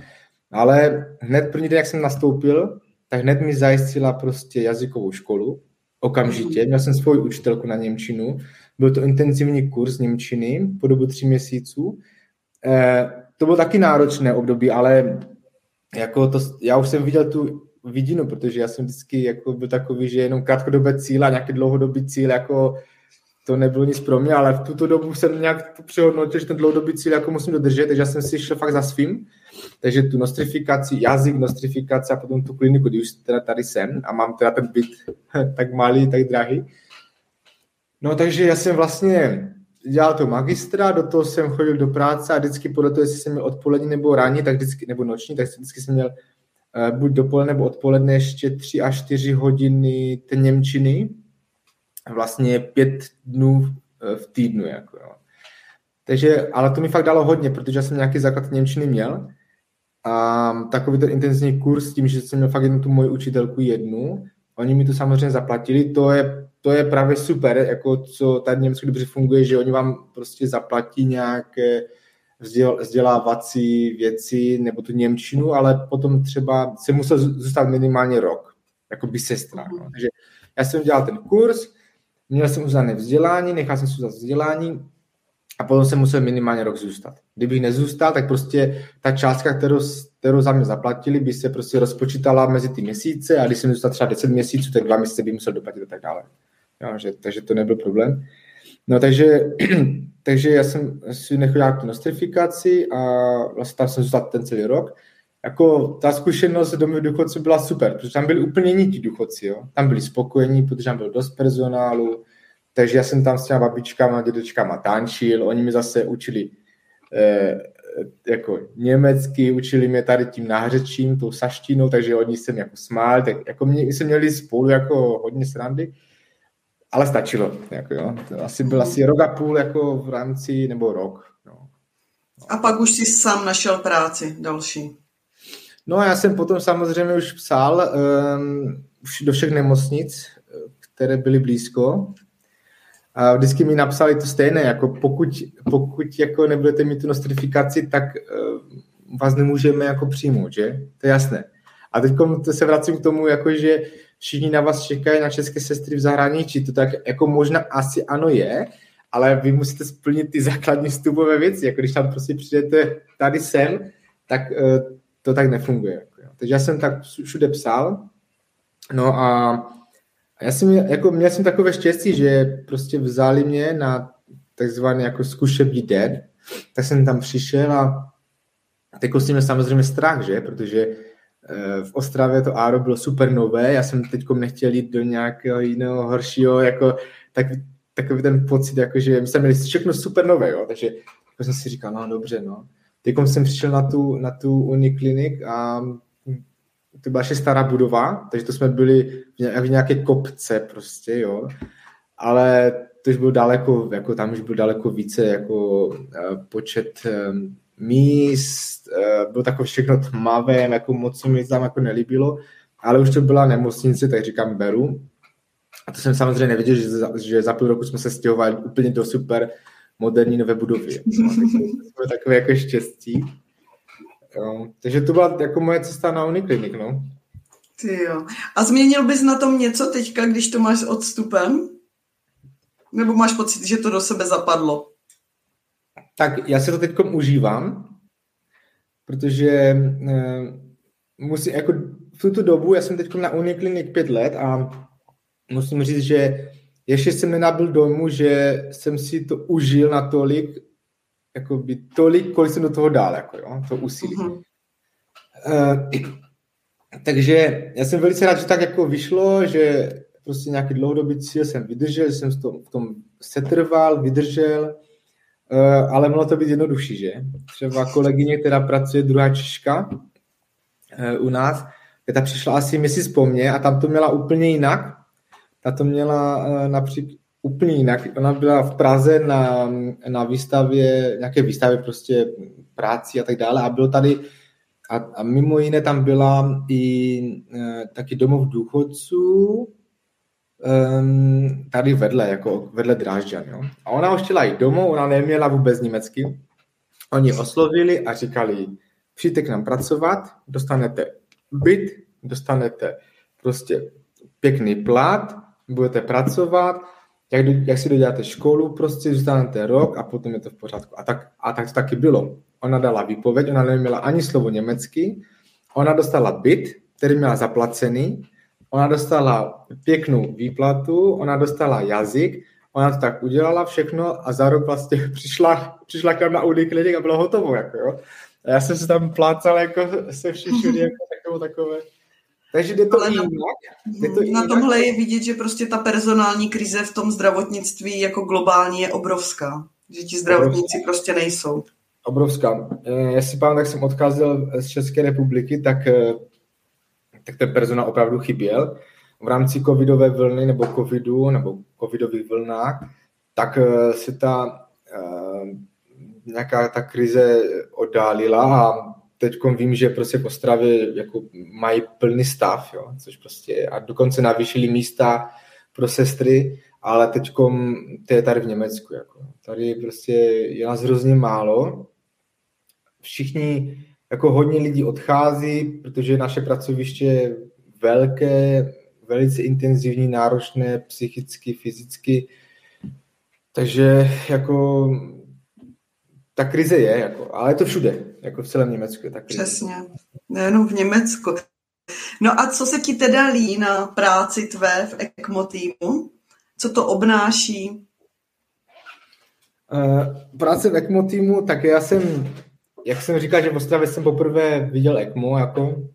Ale hned první den, jak jsem nastoupil, tak hned mi zajistila prostě jazykovou školu, okamžitě. Měl jsem svou učitelku na němčinu, byl to intenzivní kurz němčiny po dobu 3 měsíců. To bylo taky náročné období, ale jako to, já už jsem viděl tu vidinu, protože já jsem vždycky jako byl takový, že jenom krátkodobé cíle a nějaký dlouhodobý cíl, jako to nebylo nic pro mě, ale v tuto dobu jsem nějak přehodnotil, že ten dlouhodobý cíl jako musím dodržet, takže já jsem si šel fakt za svým, takže tu nostrifikaci, jazyk, nostrifikace a potom tu kliniku, když už teda tady jsem a mám teda ten byt tak malý, tak drahý. No takže já jsem vlastně dělal to magistra, do toho jsem chodil do práce a vždycky podle toho, jestli jsem měl odpolední nebo ranní, tak vždycky, nebo noční, tak vždycky jsem měl buď dopoledne nebo odpoledne ještě 3 až 4 hodiny té němčiny, vlastně 5 dnů v týdnu. Jako, jo. Takže, ale to mi fakt dalo hodně, protože já jsem nějaký základ němčiny měl a takový ten intenzivní kurz tím, že jsem měl fakt jednu tu moji učitelku jednu, oni mi to samozřejmě zaplatili, to je právě super, jako co tady v Německu dobře funguje, že oni vám prostě zaplatí nějaké vzdělávací věci nebo tu němčinu, ale potom třeba jsem musel zůstat minimálně rok, jako by sestra. No. Takže já jsem dělal ten kurz, měl jsem uznané vzdělání, nechal jsem si uznat vzdělání a potom jsem musel minimálně rok zůstat. Kdybych nezůstal, tak prostě ta částka, kterou za mě zaplatili, by se prostě rozpočítala mezi ty měsíce a když jsem zůstal třeba 10 měsíců, tak 2 měsíce by musel doplatit a tak dále. Jo, že, takže to nebyl problém. No takže já jsem si nechodil tu nostrifikaci a vlastně tam jsem zůstal ten celý rok. Jako ta zkušenost domových důchodců byla super, protože tam byli úplně jiní ti důchodci, jo. Tam byli spokojení, protože tam bylo dost personálu, takže já jsem tam s těma babičkama, dědečkama tančil, oni mi zase učili jako německy, učili mě tady tím náhřečím, tou saštinou, takže oni jsem jako smál, tak jako my jsme měli spolu jako hodně srandy, ale stačilo, jako jo. To asi byl asi rok a půl jako v rámci, nebo rok, no. A pak už jsi sám našel práci další. No a já jsem potom samozřejmě už psal do všech nemocnic, které byly blízko. A vždycky mi napsali to stejné, jako pokud jako nebudete mít tu nostrifikaci, tak vás nemůžeme jako přijmout, že? To je jasné. A teď se vracím k tomu, jako že všichni na vás čekají, na české sestry v zahraničí. To tak jako možná asi ano je, ale vy musíte splnit ty základní vstupové věci. Jako když tam prostě přijdete tady sem, tak to tak nefunguje. Jako, jo. Takže já jsem tak všude psal. No a já jsem, jako, měl jsem takové štěstí, že prostě vzali mě na takzvaný jako zkušební den, tak jsem tam přišel a teď jsem měl samozřejmě strach, že? Protože v Ostravě to ARO bylo super nové, já jsem teď nechtěl jít do nějakého jiného horšího, jako, takový ten pocit, jako, že my jsme měli všechno super nové, jo? Takže jako jsem si říkal, no dobře, no. Teď jsem přišel na tu Uniklinik a to byla ještě stará budova, takže to jsme byli v nějaké kopce prostě, jo. Ale to už bylo daleko, jako tam už bylo daleko více jako počet míst, bylo takové všechno tmavé, jako moc se mi tam jako nelíbilo, ale už to byla nemocnice, tak říkám beru. A to jsem samozřejmě nevěděl, že za půl roku jsme se stěhovali úplně do super moderní nové budovy. No, takové jako štěstí. Jo, takže to byla jako moje cesta na Uniklinik, no. Ty jo. A změnil bys na tom něco teďka, když to máš s odstupem? Nebo máš pocit, že to do sebe zapadlo? Tak já si to teďkom užívám, protože musím, jako v tuto dobu, já jsem teďkom na Uniklinik 5 let a musím říct, že ještě jsem nenabyl dojmu, že jsem si to užil natolik, jakoby tolik, kolik jsem do toho dal, jako jo, to úsilí. Uh-huh. Takže já jsem velice rád, že tak jako vyšlo, že prostě nějaký dlouhodobý cíl jsem vydržel, že jsem v tom setrval, vydržel, ale mělo to být jednodušší, že? Třeba kolegyně, která pracuje, druhá Češka u nás, ta přišla asi měsíc po mně a tam to měla úplně jinak. Ta to měla například úplně jinak. Ona byla v Praze na výstavě, nějaké výstavě prostě práci a tak dále a bylo tady a mimo jiné tam byla i taky domov důchodců tady vedle Drážďan, jo. A ona už chtěla jít domů, ona neměla vůbec německy. Oni oslovili a říkali, přijďte k nám pracovat, dostanete byt, dostanete prostě pěkný plat, budete pracovat, jak si doděláte školu, prostě zůstanete rok a potom je to v pořádku. A tak to taky bylo. Ona dala výpověď, ona neměla ani slovo německy Ona dostala byt, který měla zaplacený, ona dostala pěknou výplatu, ona dostala jazyk, ona to tak udělala všechno a za rok vlastně přišla k nám na Uniklinik a bylo hotovo. Jako, jo. A já jsem se tam plácal jako se všichni jako takové. Takže jde to jinak. Na tomhle je vidět, že prostě ta personální krize v tom zdravotnictví jako globální je obrovská. Že ti zdravotníci prostě nejsou. Obrovská. Já si pamatuju, jak jsem odcházel z České republiky, tak ten personál opravdu chyběl. V rámci covidové vlny nebo covidu nebo covidových vlnách, tak se ta nějaká ta krize oddálila a teď vím, že prostě v Ostravě jako mají plný stav, jo, což prostě a dokonce navýšili místa pro sestry, ale teď to je tady v Německu. Jako. Tady prostě je nás hrozně málo. Všichni, jako hodně lidí odchází, protože naše pracoviště je velké, velice intenzivní, náročné, psychicky, fyzicky. Takže jako ta krize je, jako, ale je to všude, jako v celém Německu. Je ta krize. Přesně, nejenom v Německu. No a co se ti teda líbí na práci tvé v ECMO týmu? Co to obnáší? Práce v ECMO týmu, tak já jsem, jak jsem říkal, že v Ostravě jsem poprvé viděl ECMO, jako,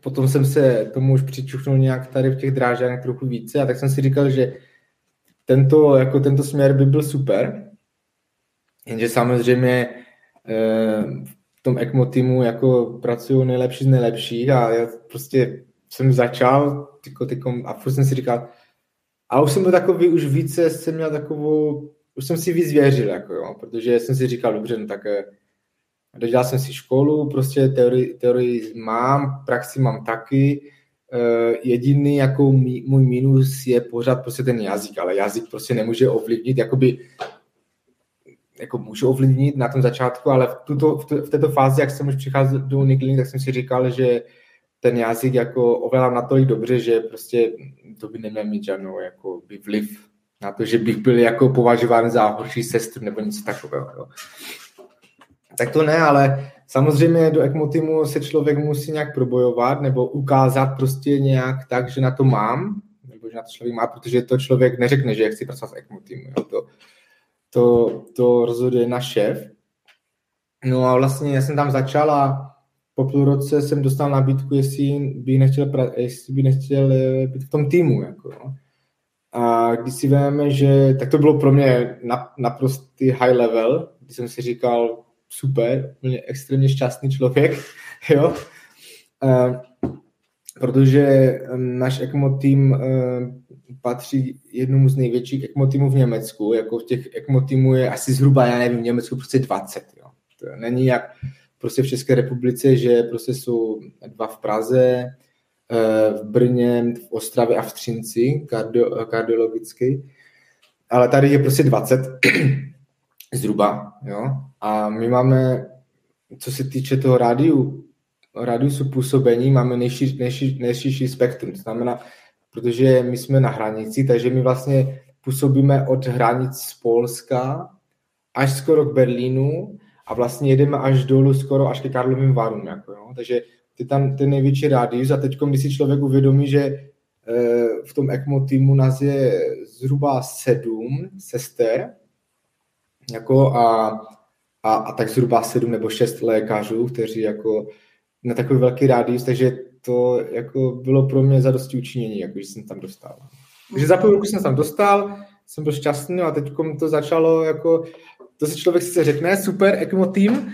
potom jsem se tomu už přičuchnul nějak tady v těch Drážďanech trochu více a tak jsem si říkal, že tento směr by byl super, jenže samozřejmě v tom ECMO týmu jako pracují nejlepší z nejlepších a já prostě jsem začal a furt jsem si říkal, a už jsem byl takový, už více jsem měl takovou, už jsem si víc věřil, jako jo, protože jsem si říkal, dobře, no tak dodělal jsem si školu, prostě teorii mám, praxi mám taky, jediný jako můj minus je pořád prostě ten jazyk, ale jazyk prostě nemůže ovlivnit, jako můžu ovlivnit na tom začátku, ale v této fázi, jak jsem už přicházel do Uniklinik, tak jsem si říkal, že ten jazyk jako ovládám natolik dobře, že prostě to by neměl mít žádnou jako by vliv na to, že bych byl jako považován za horší sestru nebo něco takového. Jo. Tak to ne, ale samozřejmě do ECMO týmu se člověk musí nějak probojovat nebo ukázat prostě nějak tak, že na to mám, nebo že na to člověk má, protože to člověk neřekne, že chci pracovat v ECMO týmu. Jo. To rozhoduje náš šéf. No a vlastně já jsem tam začal a po půl roce jsem dostal nabídku, jestli bych nechtěl být v tom týmu. Jako, no. A když si víme, že tak to bylo pro mě naprostý high level, když jsem si říkal, super, úplně extrémně šťastný člověk, jo. Protože náš ECMO tým patří jednomu z největších ECMO týmů v Německu, jako v těch ECMO týmů je asi zhruba, já nevím, v Německu prostě 20, jo. To není jak prostě v České republice, že prostě jsou dva v Praze, v Brně, v Ostravě a v Třinci, kardiologicky. Ale tady je prostě 20 zhruba. Jo? A my máme, co se týče toho radiusu působení, máme nejširší spektrum. To znamená, protože my jsme na hranici, takže my vlastně působíme od hranic z Polska až skoro k Berlínu, a vlastně jedeme až dolů skoro až ke Karlovým Varům. Jako, jo? Takže to je tam ten největší rádius a teď, když si člověk uvědomí, že v tom ECMO týmu nás je zhruba 7 sester jako a tak zhruba 7 nebo 6 lékařů, kteří jako na takový velký rádius, takže to jako bylo pro mě zadosti učinění, jako, že jsem tam dostal. Takže za půl roku jsem tam dostal, jsem byl šťastný a teď to začalo jako. To si člověk sice řekne, super, ECMO tým,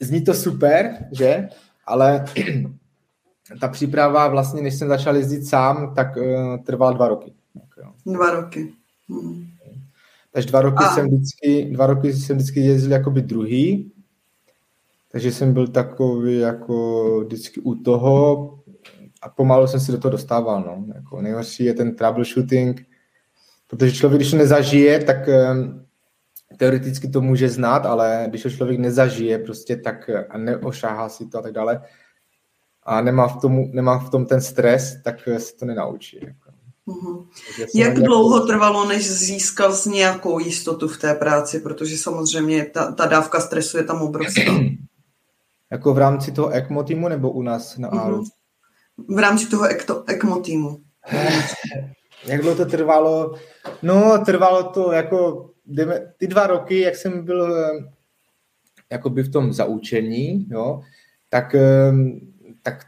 zní to super, že? Ale ta příprava vlastně, než jsem začal jezdit sám, tak trvala 2 roky. Tak, jo. 2 roky. Hmm. Takže 2 roky jsem vždycky jezdil jakoby druhý, takže jsem byl takový jako vždycky u toho a pomalu jsem se do toho dostával. No. Jako nejhorší je ten troubleshooting, protože člověk, když to nezažije, tak teoreticky to může znát, ale když to člověk nezažije prostě tak a neošáhá si to a tak dále a nemá v tom ten stres, tak se to nenaučí. Mm-hmm. Jak dlouho trvalo, než získal jsi nějakou jistotu v té práci, protože samozřejmě ta dávka stresu je tam obrovská. Jako v rámci toho ECMO týmu nebo u nás na ARO? V rámci toho ECMO týmu. Jak dlouho to trvalo? No, trvalo to jako ty 2 roky, jak jsem byl jakoby v tom zaučení, jo, tak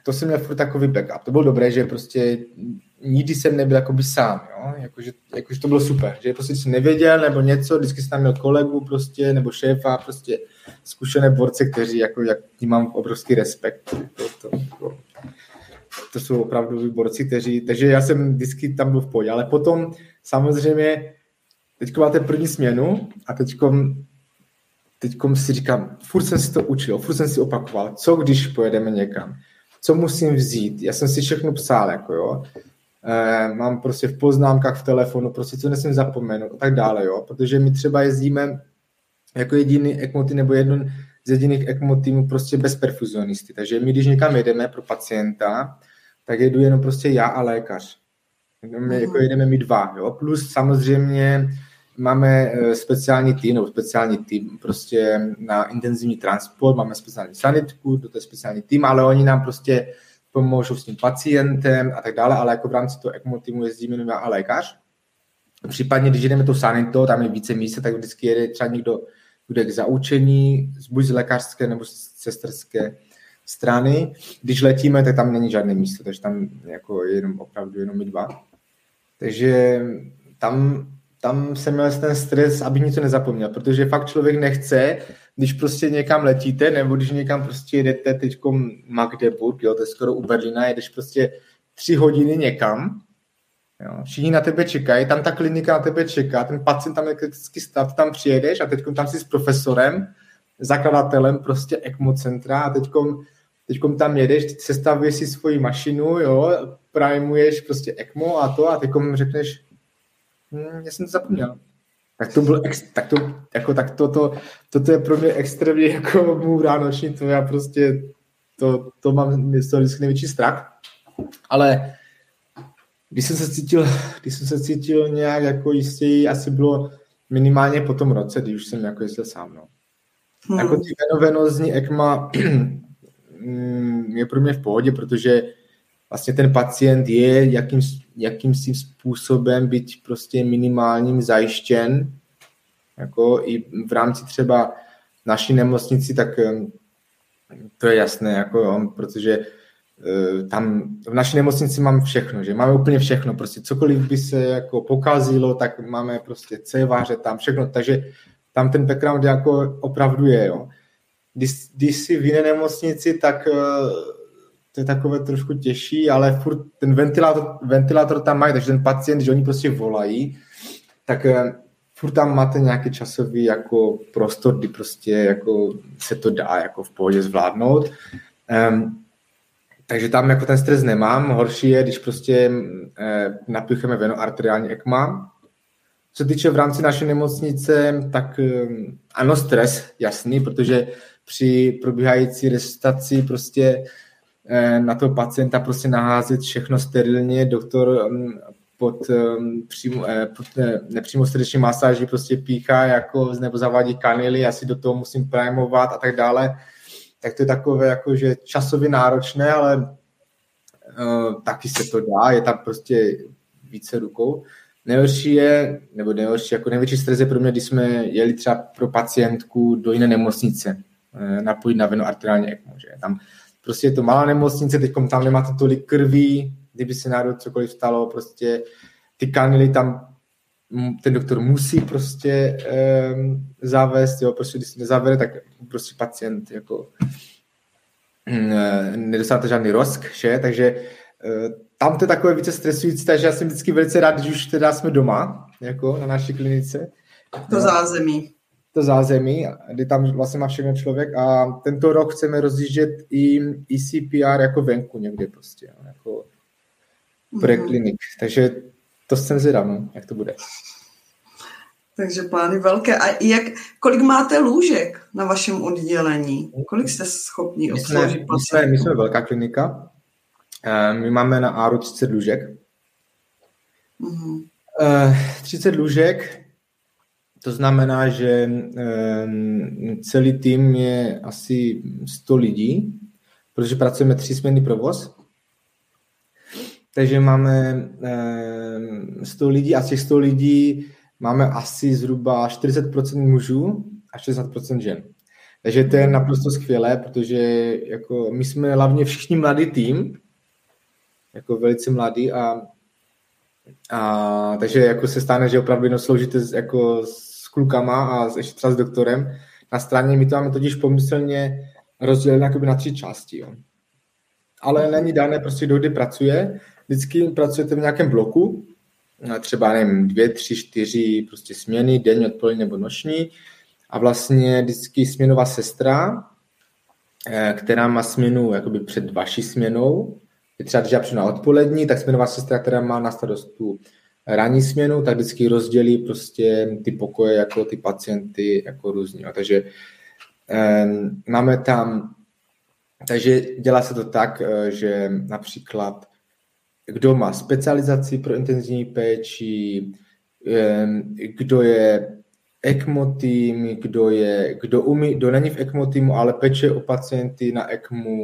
to jsem měl furt takový backup. To bylo dobré, že prostě nikdy jsem nebyl jakoby sám, jo, jakože to bylo super, že prostě jsem nevěděl nebo něco, vždycky jsem tam měl kolegu prostě, nebo šéfa, prostě zkušené borce, kteří jak tím mám obrovský respekt. To jsou opravdu borci, kteří, takže já jsem vždycky tam byl v pohodě, ale potom samozřejmě teď máte první směnu a teď si říkám, furt jsem si to učil, furt jsem si opakoval, co když pojedeme někam, co musím vzít, já jsem si všechno psal, jako jo, mám prostě v poznámkách v telefonu, prostě co nesmím zapomenout a tak dále, jo, protože my třeba jezdíme jako jediný ECMO tým nebo jedno z jediných ECMO týmů prostě bez perfuzionisty, takže my když někam jedeme pro pacienta, tak jedu jenom prostě já a lékař. Jako jedeme my 2, jo? Plus samozřejmě máme speciální tým prostě na intenzivní transport, máme speciální sanitku, to je speciální tým, ale oni nám prostě pomůžou s tím pacientem a tak dále, ale jako v rámci toho ECMO týmu jezdíme jenom já a lékař. Případně, když jedeme tou sanitou, tam je více místa, tak vždycky jede třeba někdo, kde k zaučení, buď z lékařské nebo z sesterské strany. Když letíme, tak tam není žádné místo, takže tam jako jenom opravdu jenom my 2. Takže tam jsem měl ten stres, abych nic nezapomněl, protože fakt člověk nechce, když prostě někam letíte, nebo když někam prostě jedete teďkom Magdeburg, jo, to je skoro u Berlína, jedeš prostě 3 hodiny někam, jo, všichni na tebe čekají, tam ta klinika na tebe čeká, ten pacient tam je kritický stav, tam přijedeš a teďkom tam jsi s profesorem, zakladatelem prostě ECMO centra a teďkom tam jedeš, sestavuješ si svoji mašinu, jo, primuješ prostě ECMO a teďkom řekneš, já jsem to zapomněl. Toto je pro mě extrémně jako můj ránoční, to já prostě to mám vždycky největší strach, ale když jsem se cítil nějak jako jistěji, asi bylo minimálně po tom roce, když už jsem jako jezdil sám, no. Jako ty venovenozní ECMA je pro mě v pohodě, protože vlastně ten pacient je jakým způsobem být prostě minimálním zajištěn, jako i v rámci třeba naší nemocnici, tak to je jasné, jako jo, protože tam v naší nemocnici máme všechno, že máme úplně všechno, prostě cokoliv by se jako pokazilo, tak máme prostě cévaře tam, všechno, takže tam ten background jako opravdu je, jo. Když jsi v jiné nemocnici, tak to je takové trošku těžší, ale furt ten ventilátor tam mají, takže ten pacient, když oni prostě volají, tak furt tam máte nějaký časový jako prostor, kdy prostě jako se to dá jako v pohodě zvládnout. Takže tam jako ten stres nemám, horší je, když prostě napícheme venoarteriální ECMA. Co se týče v rámci naší nemocnice, tak ano, stres, jasný, protože při probíhající resuscitaci prostě na toho pacienta prostě naházet všechno sterilně, doktor pod nepřímo srdeční masáží prostě píchá jako, nebo zavádí kanily, já si do toho musím primovat a tak dále, tak to je takové jakože časově náročné, ale taky se to dá, je tam prostě více rukou. Největší stres je pro mě, když jsme jeli třeba pro pacientku do jiné nemocnice, napojit na venoarteriální ECMO, že tam prostě je to malá nemocnice, teďkom tam nemáte tolik krví, kdyby se náhodou cokoliv stalo, prostě ty kanily tam ten doktor musí prostě zavést, jo, prostě když se nezavede, tak prostě pacient jako nedostane žádný rozk, že, takže tam to je takové více stresující, takže já jsem vždycky velice rád, když už teda jsme doma, jako na naší klinice. To zázemí, kdy tam vlastně má všechno člověk a tento rok chceme rozjíždět i ICPR jako venku někde prostě, jako preklinik, takže to jsem zvědav, no, jak to bude. Takže plány velké. A kolik máte lůžek na vašem oddělení? Kolik jste schopni obsloužit? My jsme velká klinika. My máme na ARO 30 lůžek. 30 lůžek, To znamená, že celý tým je asi 100 lidí, protože pracujeme 3směnný provoz. Takže máme 100 lidí a z těch 100 lidí máme asi zhruba 40% mužů a 60% žen. Takže to je naprosto skvělé, protože jako my jsme hlavně všichni mladý tým, jako velice mladý a takže jako se stane, že opravdu sloužíte jako s klukama a ještě třeba s doktorem. Na straně my to máme totiž pomyslně rozdělené na 3 části. Jo. Ale není dané prostě, kdo kdy pracuje. Vždycky pracujete v nějakém bloku, třeba nevím, 2, 3, 4 prostě směny, denní, odpolední nebo noční. A vlastně vždycky směnová sestra, která má směnu jakoby před vaší směnou, třeba když já přijdu na odpolední, tak směnová sestra, která má na starost tu ranní směnu, tak vždycky rozdělí prostě ty pokoje, jako ty pacienty, jako různě. Takže máme tam, takže dělá se to tak, že například kdo má specializaci pro intenzivní péči, kdo je ECMO tým, kdo není v ECMO týmu, ale peče o pacienty na ECMO.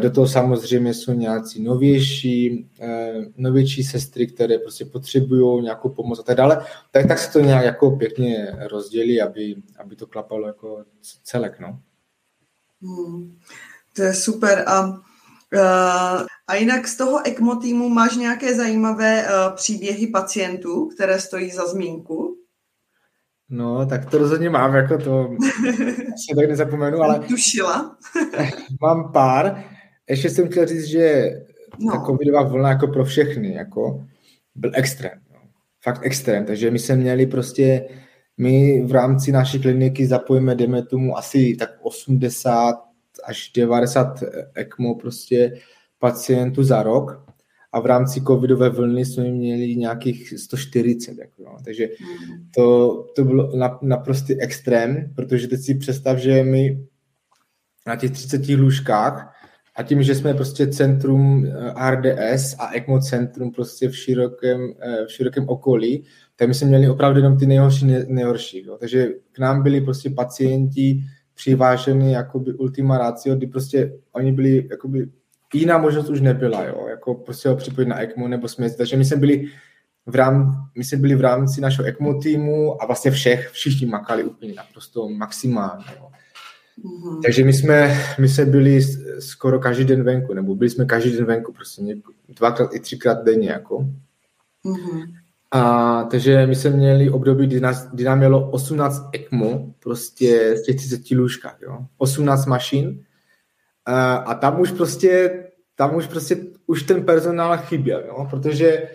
Do toho samozřejmě jsou nějací novější sestry, které prostě potřebují nějakou pomoc a tak dále. Tak se to nějak jako pěkně rozdělí, aby to klapalo jako celek. No. To je super. A jinak z toho ECMO týmu máš nějaké zajímavé příběhy pacientů, které stojí za zmínku? No, tak to rozhodně mám, jako to se tak nezapomenu, ale tušila. Mám pár. Ještě jsem chtěl říct, že ta covidová vlna jako pro všechny, jako byl extrém. No. Fakt extrém, takže my v rámci naší kliniky zapojíme, dejme tomu, asi tak 80 až 90 ECMO pacientů za rok. A v rámci covidové vlny jsme měli nějakých 140. Jako, no. Takže to bylo naprostý extrém, protože teď si představ, že my na těch 30 lůžkách a tím, že jsme centrum RDS a ECMO centrum v širokém okolí, tak my jsme měli opravdu jenom ty nejhorší. Jo. Takže k nám byli pacienti přiváženi jakoby ultima ratio, kdy oni byli jakoby jiná možnost už nebyla, jo, jako ho připojit na ECMO nebo směs. Takže my jsme byli v rámci našeho ECMO týmu a vlastně všichni makali úplně naprosto maximálně. Jo. Mm-hmm. Takže my jsme byli skoro každý den venku, nebo byli jsme každý den venku, 2x i 3x denně, jako. Mm-hmm. A takže my jsme měli období, kdy nám mělo 18 ECMO, z těch 30 lůžkách, jo. 18 mašin. A tam už ten personál chyběl, jo? Protože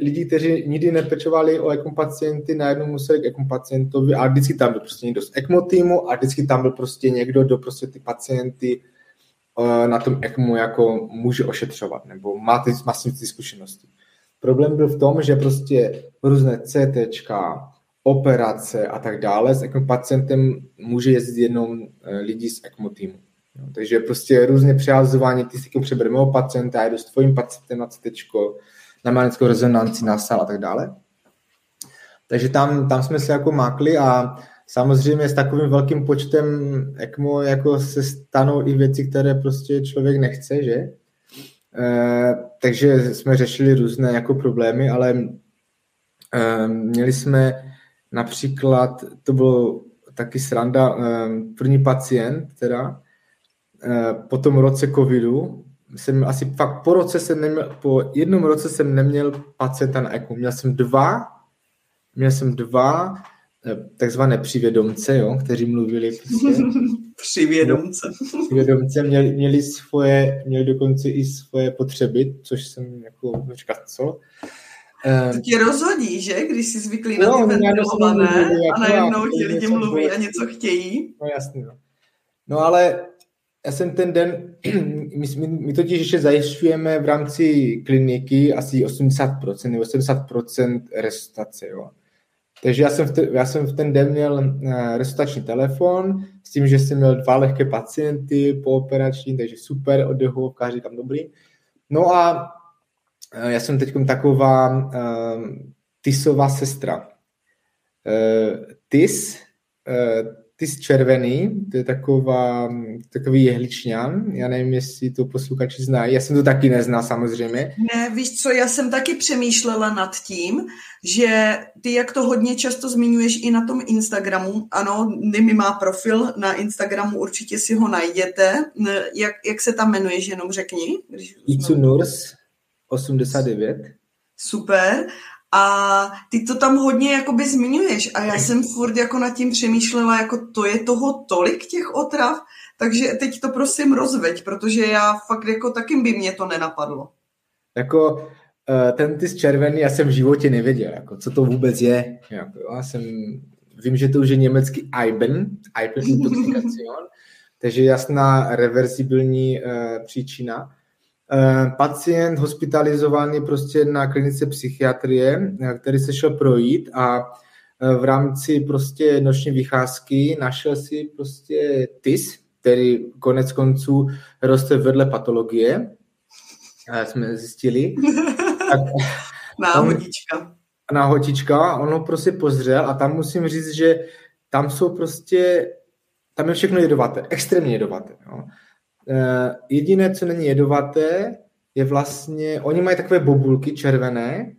lidi, kteří nikdy nepečovali o ECMO pacienty, najednou museli k ECMO pacientovi a vždycky tam byl někdo z ECMO týmu a vždycky tam byl někdo, kdo ty pacienty na tom ECMO jako může ošetřovat nebo má s tím ty zkušenosti. Problém byl v tom, že různé CTčka, operace a tak dále s ECMO pacientem může jezdit jenom lidi z ECMO týmu. No, takže různě přehazování, ty si přebere mého pacienta, jedu s tvojím pacientem na CTčko, na magnetickou rezonanci, na sál a tak dále. Takže tam jsme se jako mákli a samozřejmě s takovým velkým počtem ECMO jako se stanou i věci, které člověk nechce, že? Takže jsme řešili různé jako problémy, ale měli jsme například, to bylo taky sranda, první pacient, teda po tom roce covidu, po jednom roce jsem neměl pacienta na ECMO. Měl jsem dva takzvané přivědomce, jo, kteří mluvili. Přivědomce. Měli dokonce i svoje potřeby, což jsem jako říkal, co? To tě rozhodí, že? Když jsi zvyklý na ty ventilované a najednou ti lidi mluví a něco chtějí. No jasně. No ale já jsem ten den, my totiž ještě zajišťujeme v rámci kliniky asi 80% nebo 70% resuscitace, jo. Takže já jsem v ten den měl resuscitační telefon s tím, že jsem měl 2 lehké pacienty pooperační, takže super, oddechov, každý tam dobrý. No a já jsem teď taková TISová sestra. TIS červený, to je takový jehličňan, já nevím, jestli to posluchači znají, já jsem to taky neznal samozřejmě. Ne, víš co, já jsem taky přemýšlela nad tím, že ty, jak to hodně často zmiňuješ i na tom Instagramu, ano, Nimi má profil na Instagramu, určitě si ho najděte, jak se tam jmenuješ, jenom řekni. Icunurs 89. Super. A ty to tam hodně jakoby zmiňuješ a já jsem furt jako nad tím přemýšlela, jako to je toho tolik těch otrav, takže teď to prosím rozveď, protože já fakt jako taky by mě to nenapadlo. Jako ten tis červený, já jsem v životě nevěděl, jako co to vůbec je. Já vím, že to už je německý IBEN intoxikacion, takže jasná reverzibilní příčina. Pacient hospitalizovaný prostě na klinice psychiatrie, který se šel projít a v rámci prostě noční vycházky našel si prostě TIS, který konec konců roste vedle patologie, jsme zjistili. Náhodička, on ho prostě pozřel a tam musím říct, že tam je všechno jedovaté, extrémně jedovaté, jo. Jediné, co není jedovaté, je vlastně, oni mají takové bobulky červené,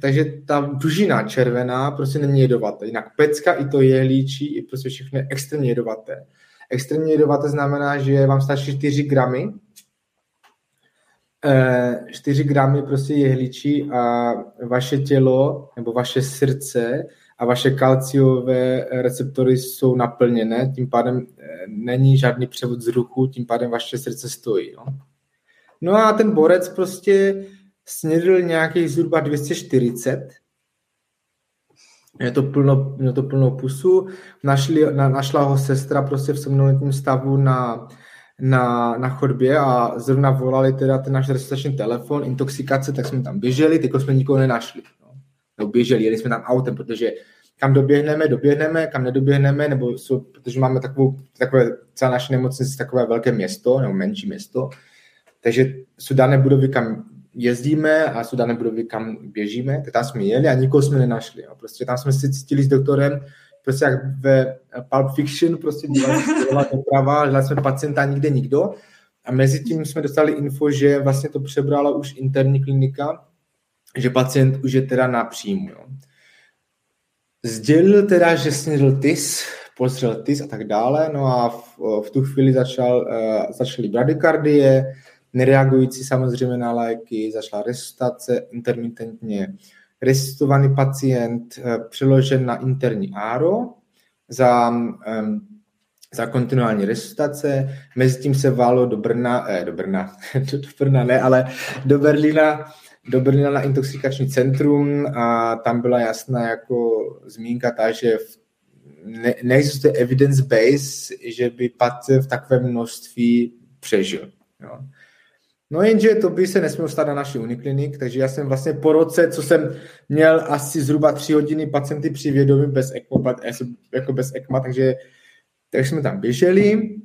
takže ta dužina červená prostě není jedovaté. Jinak pecka i to jehlíčí, i prostě všechno je extrémně jedovaté. Extrémně jedovaté znamená, že vám stačí 4 gramy. 4 gramy prostě jehlíčí a vaše tělo nebo vaše srdce a vaše kalciové receptory jsou naplněné, tím pádem není žádný převod vzduchu, tím pádem vaše srdce stojí. Jo. No a ten borec prostě snědl nějakých zhruba 240. Měl to plnou pusu. Našla ho sestra prostě v somnolentním stavu na chodbě a zrovna volali teda ten náš resuscitační telefon, intoxikace, tak jsme tam běželi, teď jsme nikoho nenašli. Jeli jsme tam autem, protože kam doběhneme, kam nedoběhneme, protože máme celá naše nemocnice takové velké město, nebo menší město, takže jsou dané budovy, kam jezdíme a jsou dané budovy, kam běžíme, tak tam jsme jeli a nikoho jsme nenašli. Jo. Prostě tam jsme se cítili s doktorem, prostě jak ve Pulp Fiction, prostě dělala doprava, hledali jsme pacienta, nikde nikdo a mezi tím jsme dostali info, že vlastně to přebrala už interní klinika, že pacient už je teda na příjmu. Jo. Sdělil teda, že snědl TIS, pozřel TIS a tak dále, no a v tu chvíli začaly bradykardie, nereagující samozřejmě na léky, začala resuscitace, intermitentně resuscitovaný pacient přeložen na interní ARO za kontinuální resuscitace, mezitím se válo do Berlína na intoxikační centrum a tam byla jasná jako zmínka ta, že neexistuje evidence base, že by pacient v takovém množství přežil. Jo. No jenže to by se nesmělo stát na naší Uniklinik, takže já jsem vlastně po roce, co jsem měl asi zhruba 3 hodiny pacienty při vědomí bez ECMO, takže jsme tam běželi.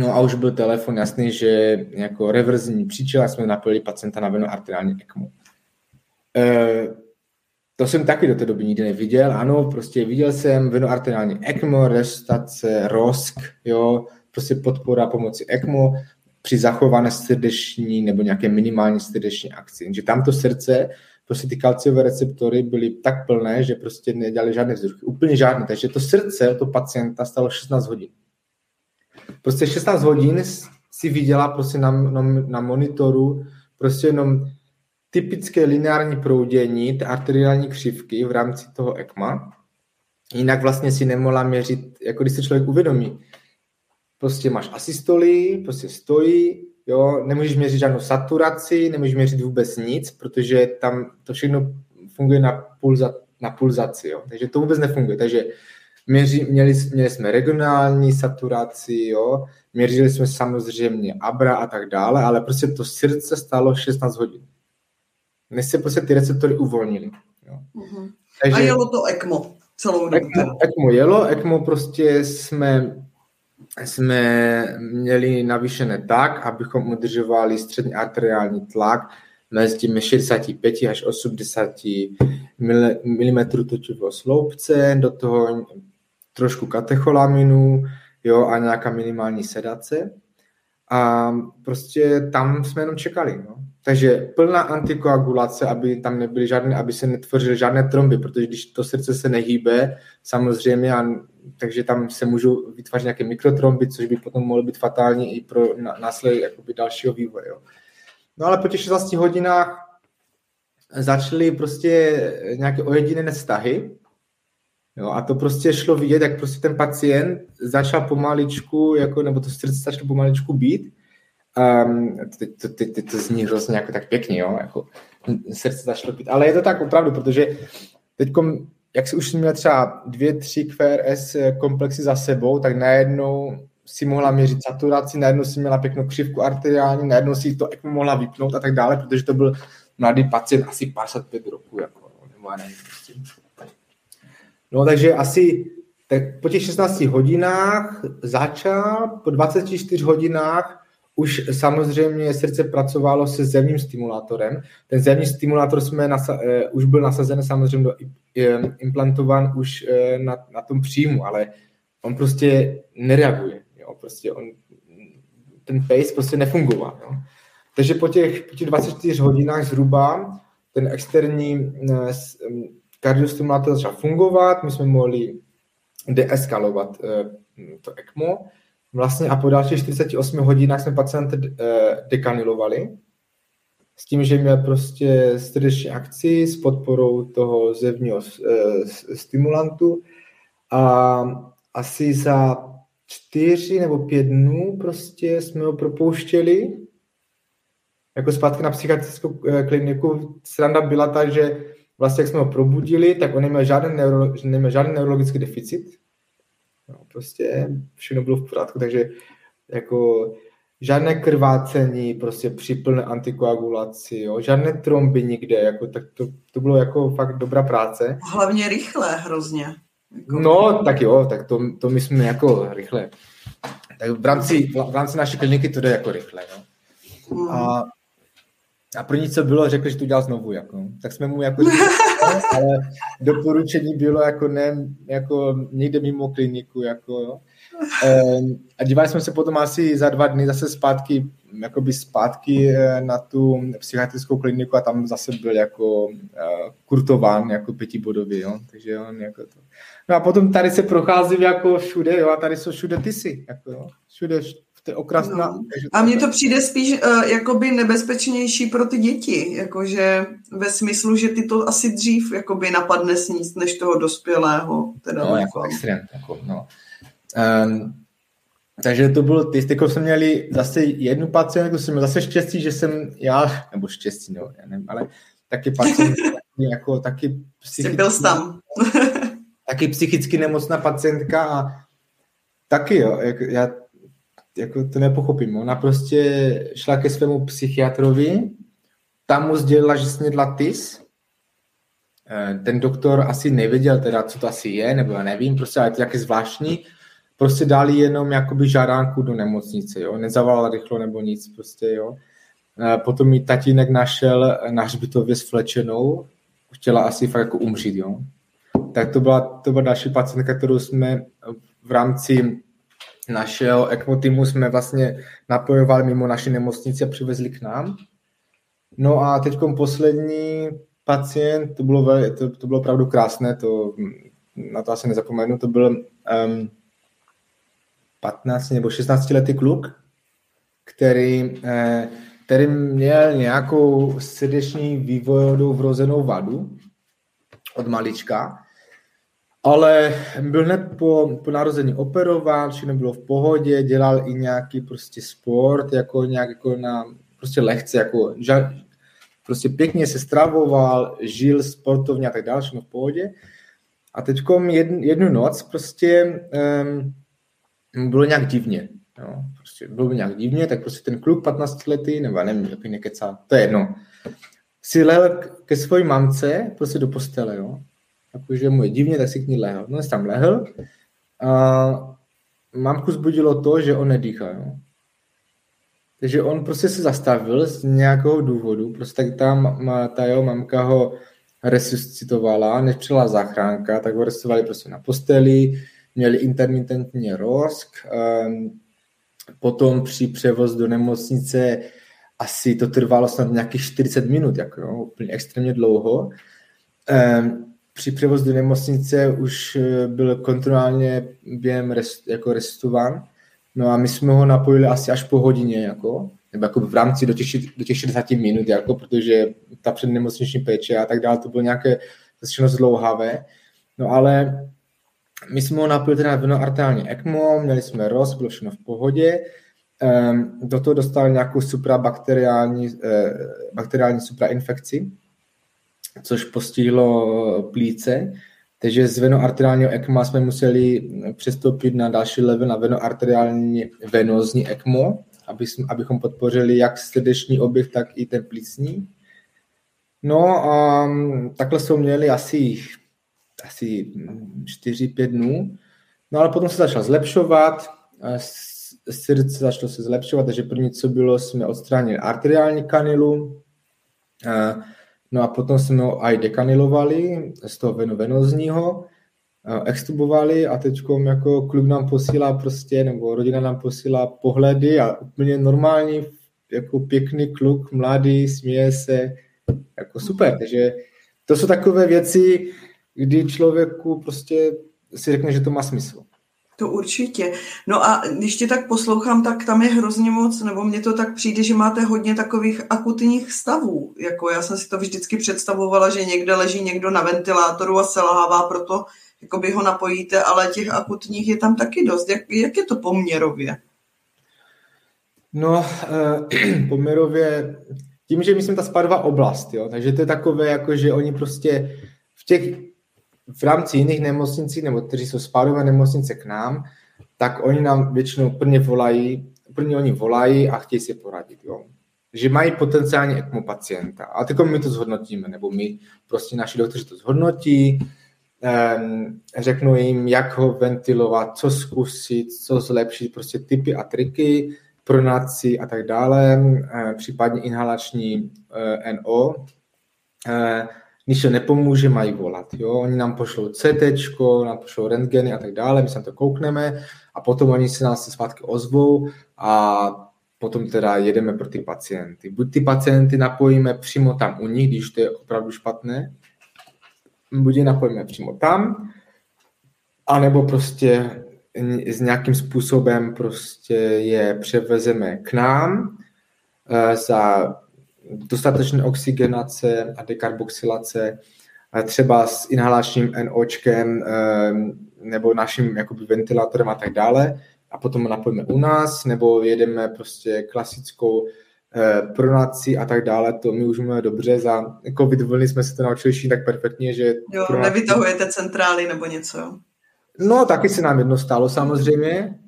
No a už byl telefon jasný, že jako reverzní příčina jsme napojili pacienta na venoarteriální ECMO. To jsem taky do té doby nikdy neviděl. Ano, prostě viděl jsem venoarteriální ECMO, resuscitace, ROSK, jo, prostě podpora pomoci ECMO při zachované srdeční nebo nějaké minimální srdeční akci. Jenže tamto srdce, prostě ty kalciové receptory byly tak plné, že prostě nedělali žádné vzruchy, úplně žádné. Takže to srdce, to pacienta stalo 16 hodin. Prostě 16 hodin si viděla prostě na monitoru prostě jenom typické lineární proudění, ty arteriální křivky v rámci toho ECMA. Jinak vlastně si nemohla měřit, jako když se člověk uvědomí. Prostě máš asystolii, prostě stojí, jo, nemůžeš měřit žádnou saturaci, nemůžeš měřit vůbec nic, protože tam to všechno funguje na pulzaci, jo. Takže to vůbec nefunguje, takže měli jsme regionální saturaci, jo? Měřili jsme samozřejmě abra a tak dále, ale prostě to srdce stálo 16 hodin. Než se prostě ty receptory uvolnili. Jo? Uh-huh. Takže a jelo to ECMO celou dobu. ECMO prostě jsme měli navýšené tak, abychom udržovali střední arteriální tlak mezi 65 až 80 mm tučivého sloupce, do toho trošku katecholaminu, jo, a nějaká minimální sedace. A prostě tam jsme jenom čekali, no. Takže plná antikoagulace, aby tam nebyly žádné, aby se netvořily žádné tromby, protože když to srdce se nehýbe, samozřejmě, a takže tam se můžou vytvářet nějaké mikrotromby, což by potom mohlo být fatální i pro následek jakoby dalšího vývoje. Jo. No ale po těch 16 hodinách začaly prostě nějaké ojediněné stahy, jo, a to prostě šlo vidět, jak prostě ten pacient začal pomaličku, jako, nebo to srdce začalo pomaličku být. To zní hrozně jako tak pěkně, jo, jako srdce začalo být, ale je to tak opravdu, protože teď, jak si už měla třeba 2-3 QRS komplexy za sebou, tak najednou si mohla měřit saturaci, najednou si měla pěknou křivku arteriální, najednou si to ECMO mohla vypnout a tak dále, protože to byl mladý pacient, asi 55 roku, jako, nebo já nevím, prostě. No, takže asi tak po těch 16 hodinách začal, po 24 hodinách už samozřejmě srdce pracovalo se zemním stimulátorem. Ten zemní stimulátor už byl nasazen samozřejmě implantován už na tom příjmu, ale on prostě nereaguje. Jo? Prostě ten pace prostě nefungoval. Jo? Takže po těch 24 hodinách zhruba ten externí kardiostimulátor začal fungovat, my jsme mohli deeskalovat to ECMO. Vlastně a po dalších 48 hodinách jsme pacienta dekanilovali s tím, že měl prostě srdeční akci s podporou toho zevního stimulantu a asi za 4 nebo 5 dnů prostě jsme ho propouštěli jako zpátky na psychiatrickou kliniku. Sranda byla ta, že vlastně jak jsme ho probudili, tak on neměl žádný neurologický deficit. No, prostě všechno bylo v pořádku, takže jako žádné krvácení, prostě při plné antikoagulaci, jo, žádné tromby nikde, jako, tak to bylo jako fakt dobrá práce. Hlavně rychle hrozně. Jako... No, tak jo, tak to my jsme jako rychle. Tak v rámci naší kliniky to jde jako rychle, jo. A pro nic to bylo, řekl, že to udělal znovu, jako. Tak jsme mu jako říkali, ale doporučení bylo jako ne, jako někde mimo kliniku, jako jo. A dívali jsme se potom asi za 2 dny zase zpátky na tu psychiatrickou kliniku a tam zase byl jako kurtován, jako 5bodový, jo. Takže on jako to. No a potom tady se prochází jako všude, jo, a tady jsou všude tisy, jako jo. Všude okrasná, no. A mně to přijde spíš jakoby nebezpečnější pro ty děti, jakože ve smyslu, že ty to asi dřív jakoby napadne sníst než toho dospělého. Teda no, jako extrém. Jako, no. Takže to bylo, jako jsme měli zase jednu pacientku, jsem měl zase štěstí, že jsem já, nebo štěstí, no, já nevím, ale taky pacient, jako taky psychicky... Byl tam. Taky psychicky nemocná pacientka a taky, jo, já jako to nepochopím. Ona prostě šla ke svému psychiatrovi, tam mu sdělila, že snědla TIS. Ten doktor asi nevěděl teda, co to asi je, nebo já nevím, prostě, ale je to taky zvláštní. Prostě dali jenom jakoby žádánku do nemocnice, jo. Nezavolala rychlo nebo nic, prostě, jo. Potom ji tatínek našel na hřbitově s flečenou. Chtěla asi fakt jako umřít, jo. Tak to byla další pacientka, kterou jsme v rámci našeho ECMO týmu jsme vlastně napojovali mimo naši nemocnici a přivezli k nám. No a teď poslední pacient, to bylo opravdu krásné, to, na to asi nezapomenu, to byl 15 nebo 16-letý kluk, který měl nějakou srdeční vývojovou vrozenou vadu od malička. Ale byl hned po narození operován, všechno bylo v pohodě, dělal i nějaký prostě sport, jako nějak jako na prostě lehce, jako prostě pěkně se stravoval, žil sportovně a tak dále, všechno v pohodě. A teďkom jednu noc prostě bylo nějak divně. No, prostě bylo nějak divně, tak prostě ten kluk 15 lety, nebo nevím, jaký nekecá, to je jedno, si lehl ke své mamce prostě do postele, jo. Jakože mu je divně, tak si k ní lehl. No, on tam lehl a mamku zbudilo to, že on nedýchá. Jo. Takže on prostě se zastavil z nějakého důvodu, prostě tak ta jeho mamka ho resuscitovala, než přijela záchranka, tak ho resuscitovali prostě na posteli, měli intermitentní rozk, potom při převoz do nemocnice asi to trvalo snad nějakých 40 minut, jako jo, úplně extrémně dlouho. Při převoz do nemocnice už byl kontinuálně během resuscitován. No a my jsme ho napojili asi až po hodině, jako, nebo jako v rámci do těch 60 minut, jako, protože ta přednemocniční péče a tak dále, to bylo nějaké všechno zdlouhavé. No ale my jsme ho napojili teda venoarteriální ECMO, měli jsme ROS, bylo všechno v pohodě. Do toho dostali nějakou bakteriální suprainfekci, což postihlo plíce. Takže z venoarteriálního ECMO jsme museli přestoupit na další level, na venoarteriální venózní ECMO, abychom podpořili jak srdeční oběh, tak i ten plicní. No a takhle jsme měli asi 4-5 dnů. No ale potom se začalo zlepšovat, srdce začalo se zlepšovat, takže první, co bylo, jsme odstranili arteriální kanilu, no a potom jsme ho aj dekanilovali z toho venozního, extubovali a teď jako klub nám posílá prostě, nebo rodina nám posílá pohledy a úplně normální, jako pěkný kluk, mladý, směje se, jako super. Takže to jsou takové věci, kdy člověku prostě si řekne, že to má smysl. To určitě. No a když tě tak poslouchám, tak tam je hrozně moc, nebo mně to tak přijde, že máte hodně takových akutních stavů. Jako já jsem si to vždycky představovala, že někde leží někdo na ventilátoru a selhává, proto jakoby ho napojíte, ale těch akutních je tam taky dost. Jak je to poměrově? No, poměrově tím, že myslím, ta spadová oblast, jo, takže to je takové, jako že oni prostě v rámci jiných nemocnicí, nebo kteří jsou spádové nemocnice k nám, tak oni nám většinou prvně oni volají a chtějí si poradit, jo. Že mají potenciální ECMO pacienta. A teď my to zhodnotíme, nebo my prostě naši doktoři to zhodnotí, řeknu jim, jak ho ventilovat, co zkusit, co zlepšit, prostě typy a triky, pronaci a tak dále, případně inhalační NO, když to nepomůže, mají volat. Jo? Oni nám pošlou CTčko, nám pošlou rentgeny a tak dále, my se na to koukneme a potom oni se nás zpátky ozvou a potom teda jedeme pro ty pacienty. Buď ty pacienty napojíme přímo tam u nich, když to je opravdu špatné, buď je napojíme přímo tam, anebo prostě s nějakým způsobem prostě je převezeme k nám za dostatečné oxigenace a dekarboxylace, třeba s inhalačním NOčkem nebo naším jakoby ventilátorem a tak dále a potom napojíme u nás nebo jedeme prostě klasickou pronací a tak dále, to my už máme dobře, za covid vlny jsme se to naučili všichni tak perfektně, že... Jo, pronací... nevytahujete centrály nebo něco? No, taky se nám jedno stalo samozřejmě,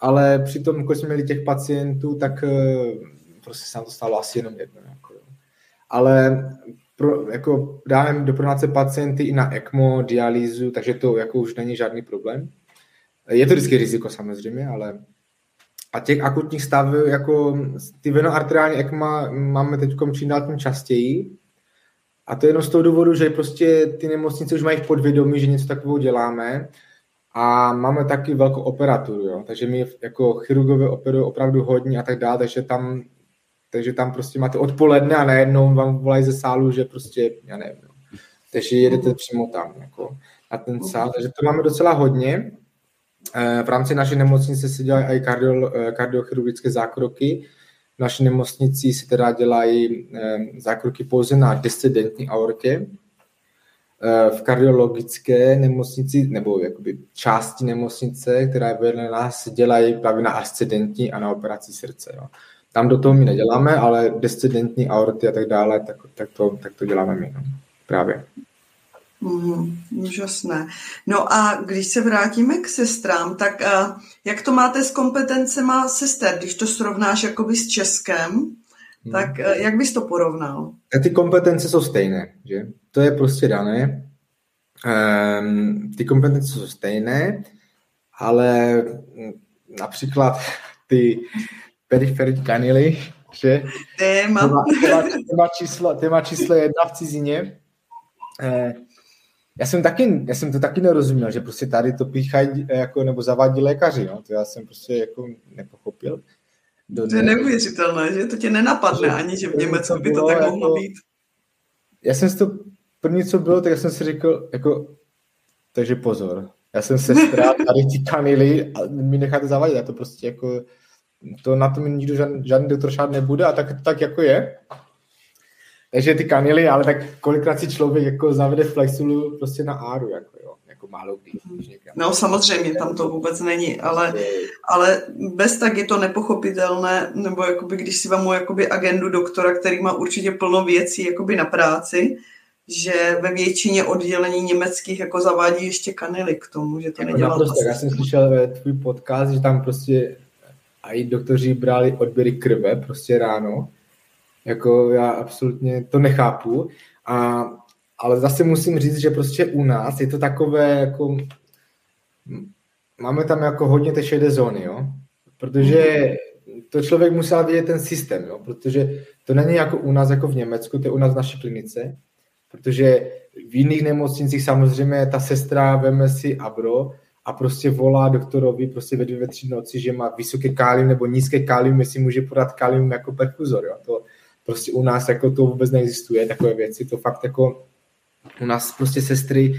ale přitom, když jsme měli těch pacientů, tak... prostě se nám to stalo asi jenom jedno. Jako, ale jako dáme do pronace pacienty i na ECMO, dialýzu, takže to jako už není žádný problém. Je to vždycky riziko samozřejmě, ale a těch akutních stavů, jako ty venoarteriální ECMO máme teď čím dál tím častěji a to je jenom z toho důvodu, že prostě ty nemocnice už mají v podvědomí, že něco takového děláme a máme taky velkou operaturu, jo? Takže my jako chirurgové operují opravdu hodně a tak dále, takže tam prostě máte odpoledne a najednou vám volají ze sálu, že prostě, já nevím, takže jedete přímo tam, jako, na ten sál, takže to máme docela hodně. V rámci naší nemocnice se dělají i kardiochirurgické zákroky, v naší nemocnici se teda dělají zákroky pouze na descendentní aortě, v kardiologické nemocnici, nebo jakoby části nemocnice, která je vedle nás, dělají právě na ascendentní a na operaci srdce, jo. Tam do toho my neděláme, ale descendentní aorty a tak dále, tak to děláme my, no, právě. Úžasné. No a když se vrátíme k sestrám, tak jak to máte s kompetencema sester, když to srovnáš jakoby s Českem, tak jak bys to porovnal? Ty kompetence jsou stejné, že? To je prostě dané. Ty kompetence jsou stejné, ale například ty periferní kanily, že téma číslo jedna v cizině. Já jsem to taky nerozuměl, že prostě tady to píchají jako, nebo zavádí lékaři, no? To já jsem prostě jako nepochopil. To je neuvěřitelné, že to tě nenapadne, že ani, že v Německu by to tak mohlo být. Já jsem si to první, co bylo, tak já jsem si řekl, jako, takže pozor, já jsem sestra, tady ty kanily a mi necháte zavadit, já to prostě jako, to na to mi nikdo žádný doktor šát nebude a tak jako je. Takže ty kanily, ale tak kolikrát si člověk jako zavede flexulu prostě na ARO, jako jo, jako málo kdy. No samozřejmě, tam to vůbec není, ale bez tak je to nepochopitelné, nebo jakoby, když si vemu jakoby agendu doktora, který má určitě plno věcí jakoby na práci, že ve většině oddělení německých jako zavádí ještě kanily k tomu, že to jako nedělá. Já jsem slyšel tvůj podcast, že tam prostě a i doktoři brali odběry krve prostě ráno. Jako já absolutně to nechápu, ale zase musím říct, že prostě u nás je to takové, jako máme tam jako hodně té šedé zóny, jo, protože to člověk musel vědět ten systém, jo, protože to není jako u nás, jako v Německu, to je u nás v naší klinice, protože v jiných nemocnicích samozřejmě ta sestra veme si ABRO a prostě volá doktorovi prostě ve 2-3 noci, že má vysoké kálium nebo nízké kálium, jestli může podat kálium jako perfuzor, jo, to prostě u nás jako to vůbec neexistuje, takové věci, to fakt jako u nás prostě sestry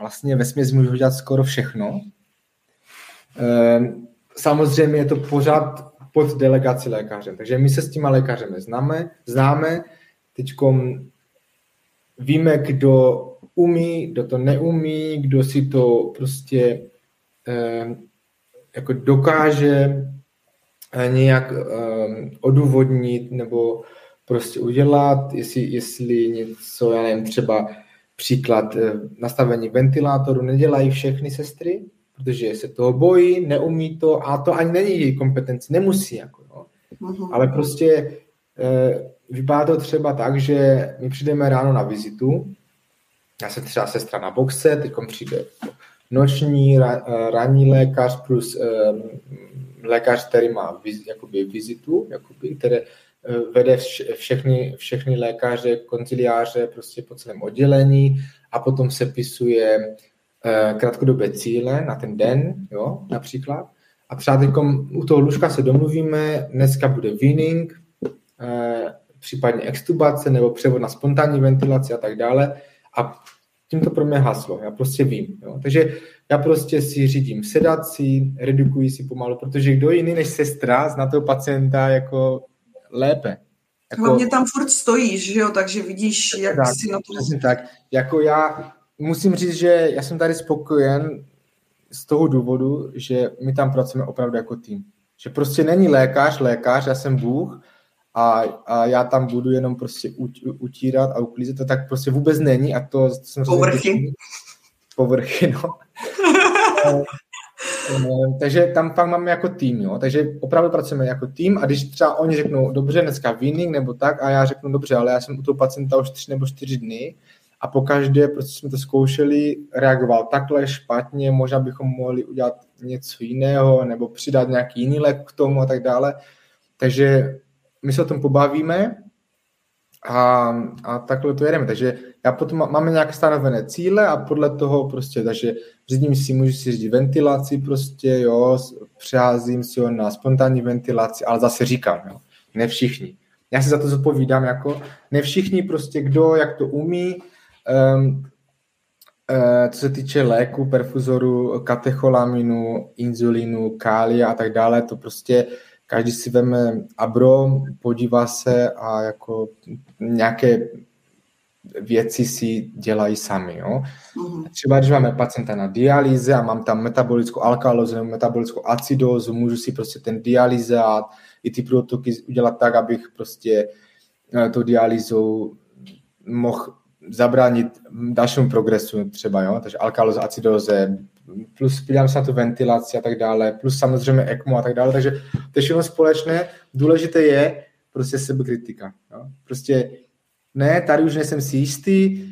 vlastně vesměs můžou dělat skoro všechno. Samozřejmě je to pořád pod delegací lékařem, takže my se s těma lékařem známe, teďkom víme, kdo umí, kdo to neumí, kdo si to prostě jako dokáže nějak odůvodnit nebo prostě udělat, jestli něco, já nevím, třeba příklad nastavení ventilátoru nedělají všechny sestry, protože se toho bojí, neumí to a to ani není její kompetence, nemusí, jako, no. Ale prostě vypadá to třeba tak, že my přijdeme ráno na vizitu, já jsem třeba sestra na boxe, teď přijde noční, ranní lékař plus lékař, který má jakoby vizitu, jakoby, které vede všechny lékaře, konciliáře prostě po celém oddělení a potom se pisuje krátkodobé cíle na ten den, jo, například. A třeba teď u toho lůžka se domluvíme, dneska bude weaning, případně extubace nebo převod na spontánní ventilaci a tak dále. A tím to pro mě haslo, já prostě vím. Jo. Takže já prostě si řídím sedací, redukuji si pomalu, protože kdo jiný než sestra zná toho pacienta jako lépe. Jako... Hlavně tam furt stojíš, že jo, takže vidíš, jak tak, si na to... Tak, jako já musím říct, že já jsem tady spokojen z toho důvodu, že my tam pracujeme opravdu jako tým. Že prostě není lékař, já jsem Bůh, a já tam budu jenom prostě utírat a uklízet, to tak prostě vůbec není a to... Jsem Povrchy, no. Takže tam fakt máme jako tým, jo, takže opravdu pracujeme jako tým a když třeba oni řeknou, dobře, dneska winning nebo tak a já řeknu, dobře, ale já jsem u toho pacienta už 3 nebo 4 dny a pokaždé prostě jsme to zkoušeli, reagoval takhle špatně, možná bychom mohli udělat něco jiného nebo přidat nějaký jiný lék k tomu a tak dále, takže my se o tom pobavíme a takhle to jedeme. Takže já potom máme nějaké stanovené cíle a podle toho prostě, takže řídím si, můžu si řídit ventilaci prostě, jo, přeházím si ho na spontánní ventilaci, ale zase říkám, jo, ne všichni. Já si za to zodpovídám, jako ne všichni prostě, kdo, jak to umí, co se týče léku, perfuzoru, katecholaminu, inzulinu, kália a tak dále, to prostě každý si veme ABRO, podívá se a jako nějaké věci si dělají sami. Jo? Třeba když máme pacienta na dialýze a mám tam metabolickou alkalózu nebo metabolickou acidózu, můžu si prostě ten dialyzát i ty protoky udělat tak, abych prostě tou dialýzou mohl zabránit dalšímu progresu třeba. Jo? Takže alkalóze, acidóze, plus pílám se na tu ventilaci a tak dále, plus samozřejmě ECMO a tak dále, takže to je všechno společné, důležité je prostě sebekritika. Jo? Prostě ne, tady už nejsem si jistý,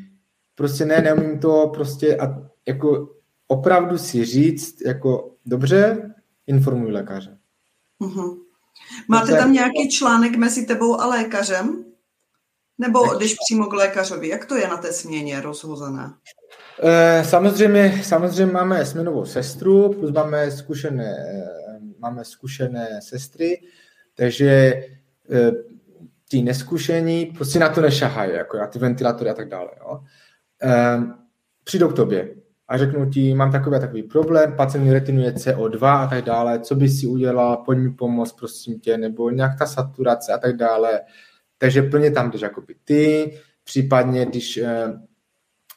prostě ne, neumím to, prostě a jako opravdu si říct, jako dobře, informuji lékaře. Mm-hmm. Máte tam nějaký článek mezi tebou a lékařem? Nebo jdeš přímo k lékařovi? Jak to je na té směně rozhozené? Samozřejmě máme směnovou sestru, plus máme zkušené sestry, takže ty neskušení prostě na to nešahají, jako na ty ventilátory a tak dále. Jo. Přijdou k tobě a řeknu ti, mám takový a takový problém, pacient mi retinuje CO2 a tak dále, co by si udělal, pojď mi pomoct, prosím tě, nebo nějak ta saturace a tak dále. Takže plně tam jdeš jakoby ty,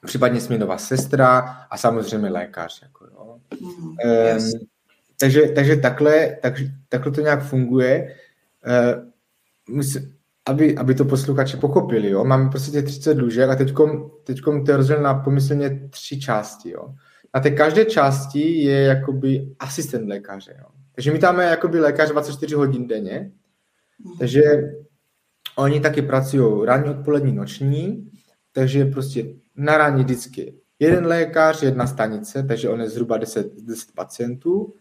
případně směnová sestra a samozřejmě lékař. Jako, jo. Yes. Takže takhle to nějak funguje. Aby to posluchači pochopili, jo. Máme prostě 30 lůžek a teďkom to je rozděleno na pomyslně 3 části, jo. Na té každé části je jakoby asistent lékaře, jo. Takže my tam je jakoby lékař 24 hodin denně, takže oni taky pracují ranní, odpolední, noční, takže prostě na ranní vždycky jeden lékař, jedna stanice, takže on je zhruba 10 pacientů,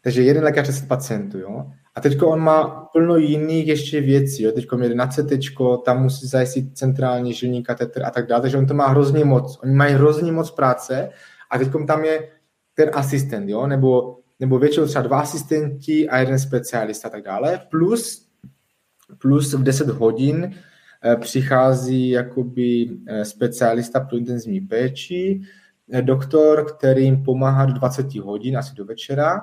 takže jeden lékař, 10 pacientů, jo. A teďko on má plno jiných ještě věcí, jo. Teďko jede na CTčko, tam musí zajistit centrální žilní katetr a tak dále, takže on to má hrozně moc, oni mají hrozně moc práce a teďko tam je ten asistent, jo, nebo většinou třeba 2 asistenti a jeden specialista a tak dále, plus v 10 hodin přichází jakoby specialista pro intenzivní péči, doktor, který jim pomáhá do 20 hodin, asi do večera,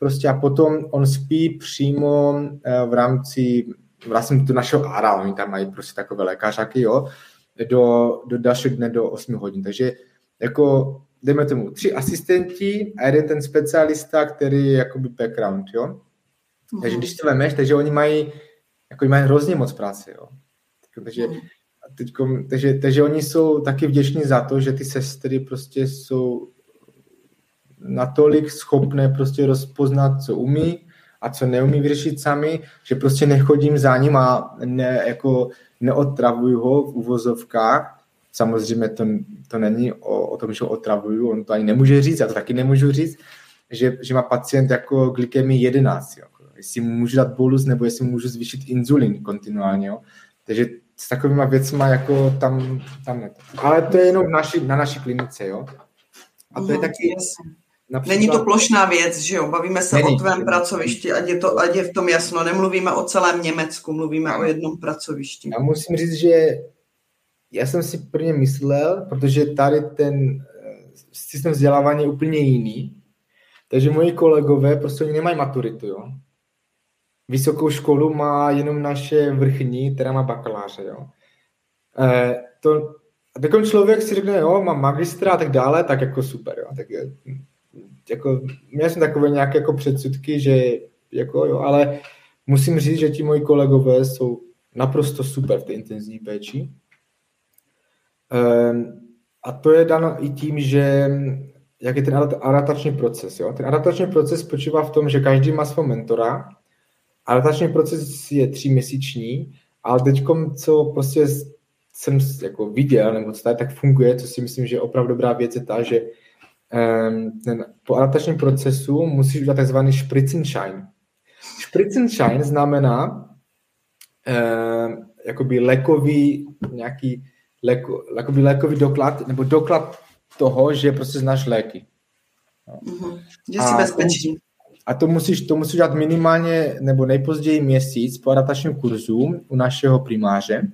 prostě a potom on spí přímo v rámci vlastně to našeho ARA, oni tam mají prostě takové lékařáky, jo, do dalšího dne do 8 hodin, takže jako, dejme tomu 3 asistenti a jeden ten specialista, který je jakoby background, jo. Mm-hmm. Takže když to vemeš, takže oni mají jako mají hrozně moc práce, jo. Takže oni jsou taky vděční za to, že ty sestry prostě jsou natolik schopné prostě rozpoznat, co umí a co neumí vyřešit sami, že prostě nechodím za ním a neotravuju ho v uvozovkách. Samozřejmě to není o tom, že ho otravuju, on to ani nemůže říct, já to taky nemůžu říct, že má pacient jako glykemii 11, jo. Jestli můžu dát bolus, nebo jestli můžu zvýšit inzulin kontinuálně, jo. Takže s takovýma věcma jako tam ne. Ale to je jenom na naší klinice, jo. A to je taky například... Není to plošná věc, že jo? Bavíme se o tvém pracovišti, ať je v tom jasno. Nemluvíme o celém Německu, mluvíme o jednom pracovišti. Já musím říct, že já jsem si prvně myslel, protože tady ten systém vzdělávání je úplně jiný, takže moji kolegové prostě nemají maturitu, jo? Vysokou školu má jenom naše vrchní, která má bakaláře, jo? A takový člověk si řekne, jo, mám magistra a tak dále, tak jako super, jo. Tak, jako, měl jsem takové nějaké jako předsudky, že jako, jo, ale musím říct, že ti moji kolegové jsou naprosto super v té intenzivní péči. A to je dáno i tím, že jak je ten adaptační proces, jo. Ten adaptační proces spočívá v tom, že každý má svého mentora. Adaptační proces je 3měsíční, ale teďkom, co prostě jsem jako viděl, nebo co tady tak funguje, co si myslím, že je opravdu dobrá věc, je ta, že po adaptačním procesu musíš udělat takzvaný Spritzenschein. Spritzenschein znamená jakoby lékový doklad, nebo doklad toho, že prostě znáš léky. Mm-hmm. Že jsi bezpečný. A to musíš udělat minimálně, nebo nejpozději měsíc po adaptačním kurzu u našeho primáře.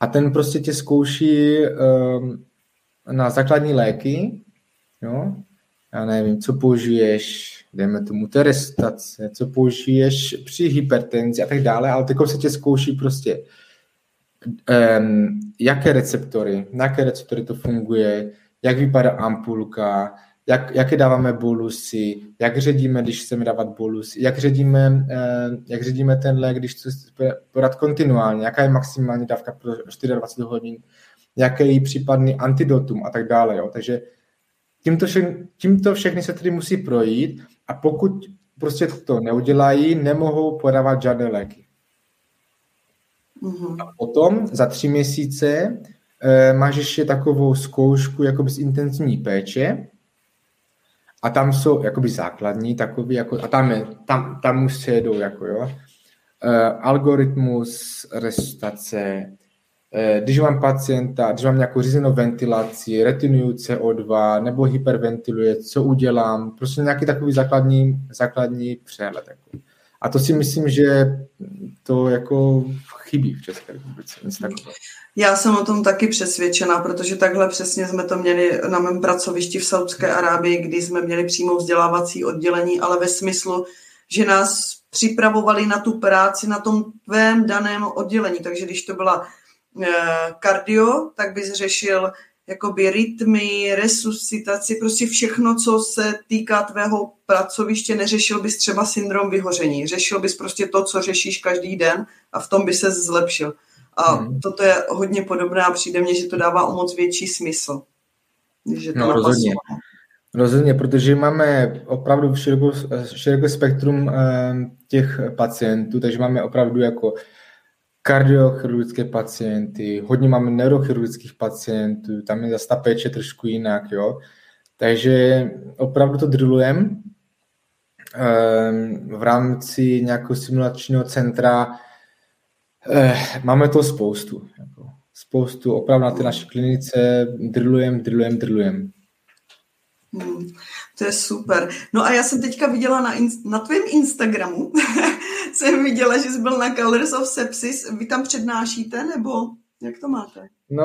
A ten prostě tě zkouší na základní léky, jo? Já nevím, co použiješ, dejme tomu terestace, co použiješ při hypertenzi a tak dále, ale teď se tě zkouší prostě, na jaké receptory to funguje, jak vypadá ampulka, jaké dáváme bolusy, jak ředíme, když chceme dávat bolus, jak ředíme ten lék, když chceme podat kontinuálně, jaká je maximální dávka pro 24 hodin, jaké je případný antidotum a tak dále. Jo. Takže tímto všechny se tedy musí projít a pokud prostě to neudělají, nemohou podávat žádné léky. Mm-hmm. A potom za 3 měsíce máš ještě takovou zkoušku jakoby z intenzivní péče. A tam jsou jakoby základní takový, jako, a tam už se jedou, jako jo. Algoritmus, resuscitace, když mám pacienta, když mám nějakou řízenou ventilaci, retinuju CO2 nebo hyperventiluje, co udělám, prostě nějaký takový základní přehled. Jako. A to si myslím, že to jako chybí v České republice. Já jsem o tom taky přesvědčena, protože takhle přesně jsme to měli na mém pracovišti v Saudské Arábii, kdy jsme měli přímo vzdělávací oddělení, ale ve smyslu, že nás připravovali na tu práci na tom tvém daném oddělení. Takže když to byla kardio, tak bys řešil jakoby rytmy, resuscitaci, prostě všechno, co se týká tvého pracoviště, neřešil bys třeba syndrom vyhoření, řešil bys prostě to, co řešíš každý den a v tom by se zlepšil. A toto je hodně podobné a přijde mně, že to dává o moc větší smysl. Když to rozhodně, protože máme opravdu široké spektrum těch pacientů, takže máme opravdu jako kardiochirurgické pacienty, hodně máme neurochirurgických pacientů, tam je zase ta péče trošku jinak, jo. Takže opravdu to drillujeme v rámci nějakého simulačního centra. Máme to spoustu. Jako, spoustu opravdu na té naší klinice drillujeme. To je super. No a já jsem teďka viděla na tvém Instagramu, jsem viděla, že jsi byl na Colors of Sepsis. Vy tam přednášíte, nebo jak to máte? No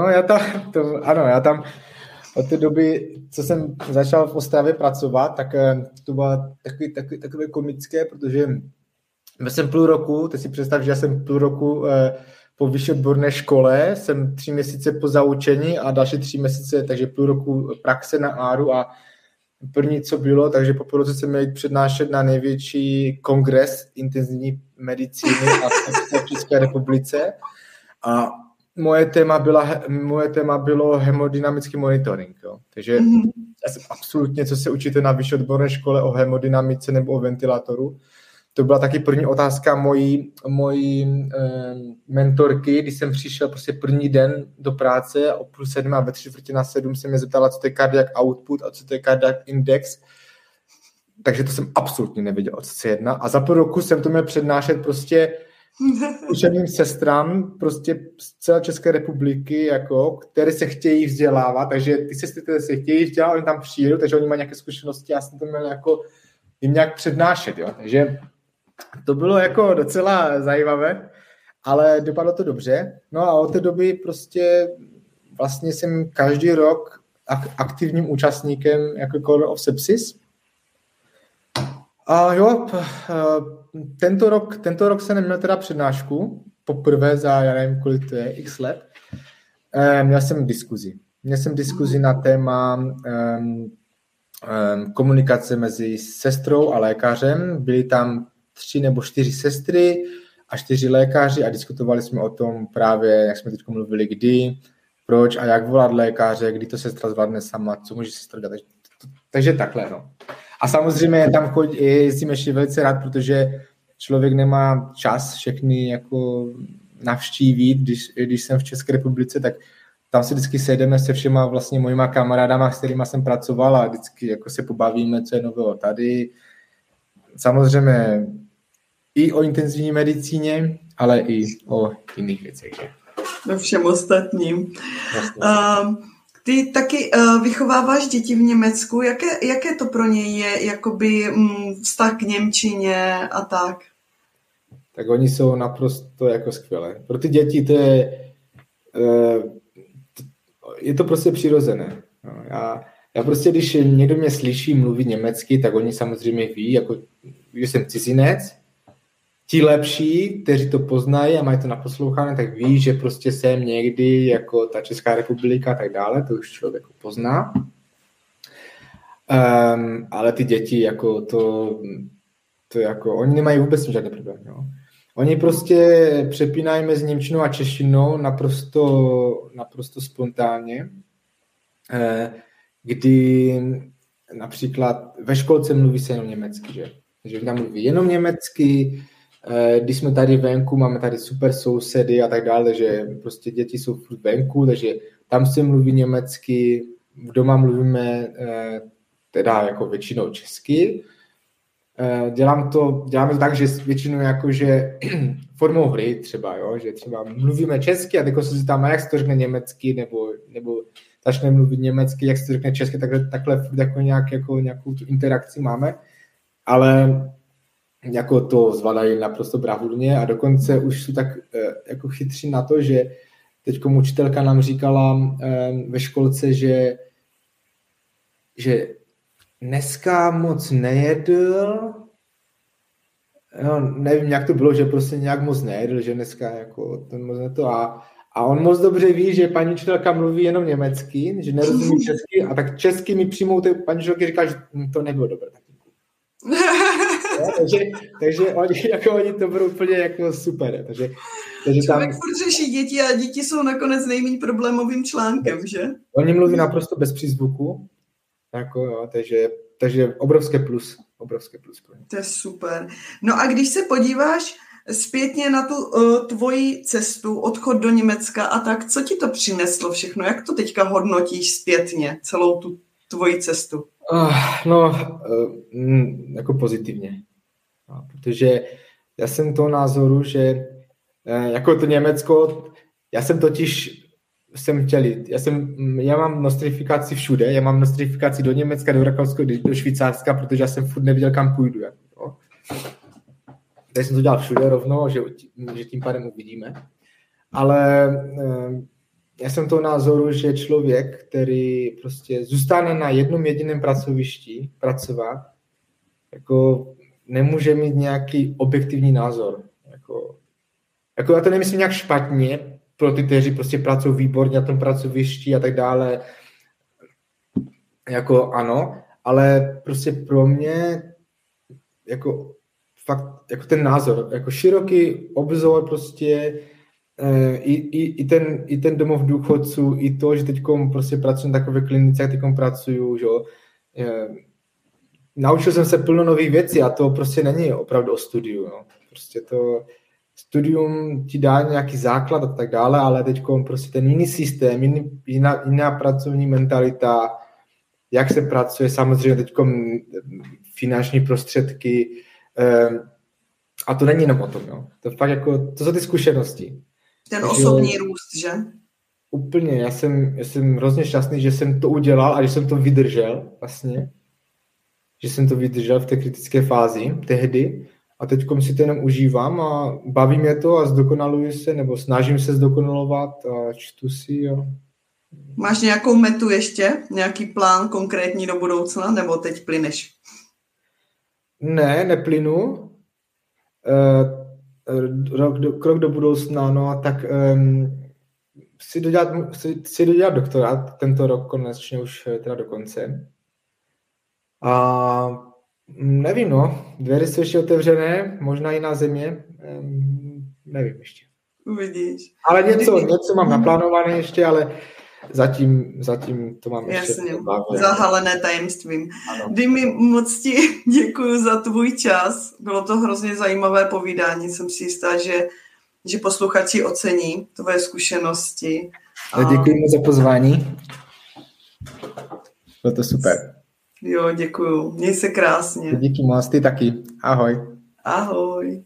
já tam od té doby, co jsem začal v Ostravě pracovat, tak to bylo takové komické, protože já jsem půl roku, teď si představ, že já jsem půl roku po vyšší odborné škole, jsem 3 měsíce po zaučení a další 3 měsíce, takže půl roku praxe na ARU a první, co bylo, takže po roce jsem měl přednášet na největší kongres intenzivní medicíny v České republice a moje téma bylo hemodynamický monitoring. Jo. Takže já jsem absolutně, co se učíte na vyšší odborné škole o hemodynamice nebo o ventilátoru. To byla taky první otázka mojí mentorky, když jsem přišel prostě první den do práce o 6:30 a ve 6:45 se mě zeptala, co to je cardiac output a co to je cardiac index. Takže to jsem absolutně nevěděl, o co se jedná. A za půl roku jsem to měl přednášet prostě učeným sestrám prostě z celé České republiky, jako, které se chtějí vzdělávat. Takže ty sestry, které se chtějí vzdělávat, oni tam přijedou, takže oni mají nějaké zkušenosti. Já jsem to měl jako jim nějak přednášet, jo. Takže to bylo jako docela zajímavé, ale dopadlo to dobře. No a od té doby prostě vlastně jsem každý rok aktivním účastníkem jako Color of Sepsis. A jo, tento rok jsem neměl teda přednášku, poprvé za, já nevím, kolik to je, x let. Měl jsem diskuzi na téma komunikace mezi sestrou a lékařem. Byly tam 3 nebo 4 sestry a 4 lékaři a diskutovali jsme o tom právě, jak jsme teď mluvili, kdy, proč a jak volat lékaře, kdy to sestra zvládne sama, co může sestra dělat. Takže takhle, no. A samozřejmě tam jezdím ještě velice rád, protože člověk nemá čas všechny jako navštívit, když jsem v České republice, tak tam se vždycky sejdeme se všema vlastně mojima kamarádama, s kterýma jsem pracoval a vždycky jako se pobavíme, co je nového tady. Samozřejmě i o intenzivní medicíně, ale i o jiných věcech. Ve všem ostatním. Vlastně. Ty taky vychováváš děti v Německu. Jaké to pro ně je jakoby, vztah k němčině a tak? Tak oni jsou naprosto jako skvělé. Pro ty děti to je to prostě přirozené. No, já prostě, když někdo mě slyší mluvit německy, tak oni samozřejmě ví, jako, že jsem cizinec. Ti lepší, kteří to poznají a mají to naposlouchané, tak ví, že prostě jsem někdy jako ta Česká republika a tak dále, to už člověk jako pozná. Ale ty děti, jako to jako, oni nemají vůbec žádný problém. No. Oni prostě přepínají mezi němčinou a češtinou naprosto spontánně. Kdy například ve školce mluví se jenom německy, že? Takže tam mluví jenom německy, když jsme tady venku, máme tady super sousedy a tak dále, že prostě děti jsou furt venku, takže tam se mluví německy, doma mluvíme teda jako většinou česky. Děláme to tak, že většinou jakože formou hry třeba, jo, že třeba mluvíme česky a jako se zeptáme, jak se to řekne německy, nebo začne mluvit německy, jak se to řekne česky, takhle jako nějakou tu interakci máme, ale jako to zvládají naprosto bravurně a dokonce už jsou tak jako chytří na to, že teď učitelka nám říkala ve školce, že dneska moc nejedl, no, nevím, jak to bylo, že prostě nějak moc nejedl, že dneska jako ten moc neto a on moc dobře ví, že paní učitelka mluví jenom německy, že nerozumí česky a tak česky mi přijmou, paní učitelky říká, že to nebylo dobré. Takže oni to budou úplně jako super. Takže člověk furt řeší děti a děti jsou nakonec nejméně problémovým článkem, že? Oni mluví naprosto bez přízvuku, jako jo, takže obrovské plus. To je super. No a když se podíváš zpětně na tu tvoji cestu, odchod do Německa a tak, co ti to přineslo všechno? Jak to teďka hodnotíš zpětně, celou tu tvoji cestu? Jako pozitivně. Protože já jsem toho názoru, že jako to Německo, já mám nostrifikaci všude, já mám nostrifikaci do Německa, do Rakouska, do Švýcarska, protože já jsem furt nevěděl, kam půjdu. Jako. Teď jsem to dělal všude rovno, že tím pádem uvidíme. Ale já jsem toho názoru, že člověk, který prostě zůstane na jednom jediném pracovišti pracovat, jako nemůže mít nějaký objektivní názor. Jako já to nemyslím nějak špatně pro ty, kteří prostě pracují výborně na tom pracovišti a tak dále. Jako ano, ale prostě pro mě jako fakt jako ten názor, jako široký obzor prostě i ten domov důchodců, i to, že teď prostě pracuji na takové klinice, jak teď pracuju, že jo. Naučil jsem se plno nových věcí a to prostě není opravdu o studiu, no. Prostě to studium ti dá nějaký základ a tak dále, ale teď prostě ten jiný systém, jiná pracovní mentalita, jak se pracuje, samozřejmě teď finanční prostředky, a to není jenom o tom, jo. To fakt jako, to jsou ty zkušenosti. Ten osobní růst, že? Úplně, já jsem hrozně šťastný, že jsem to udělal a že jsem to vydržel vlastně. Že jsem to vydržel v té kritické fázi tehdy a teďkom si to jenom užívám a baví mě to a zdokonaluji se nebo snažím se zdokonalovat a čtu si, jo. Máš nějakou metu ještě? Nějaký plán konkrétní do budoucna nebo teď plyneš? Ne, neplynu. Krok do budoucna, no a tak chci dodělat doktorát tento rok konečně už teda do konce. A nevím, no, dveře jsou ještě otevřené, možná jiná země, nevím ještě. Uvidíš. Ale něco mám naplánované ještě, ale zatím to mám ještě. Jasně, zahalené tajemstvím. Dimi, moc ti děkuju za tvůj čas. Bylo to hrozně zajímavé povídání. Jsem si jistá, že posluchači ocení tvoje zkušenosti. Děkujeme za pozvání. Bylo to super. Jo, děkuju. Měj se krásně. Díky moc, ty taky. Ahoj. Ahoj.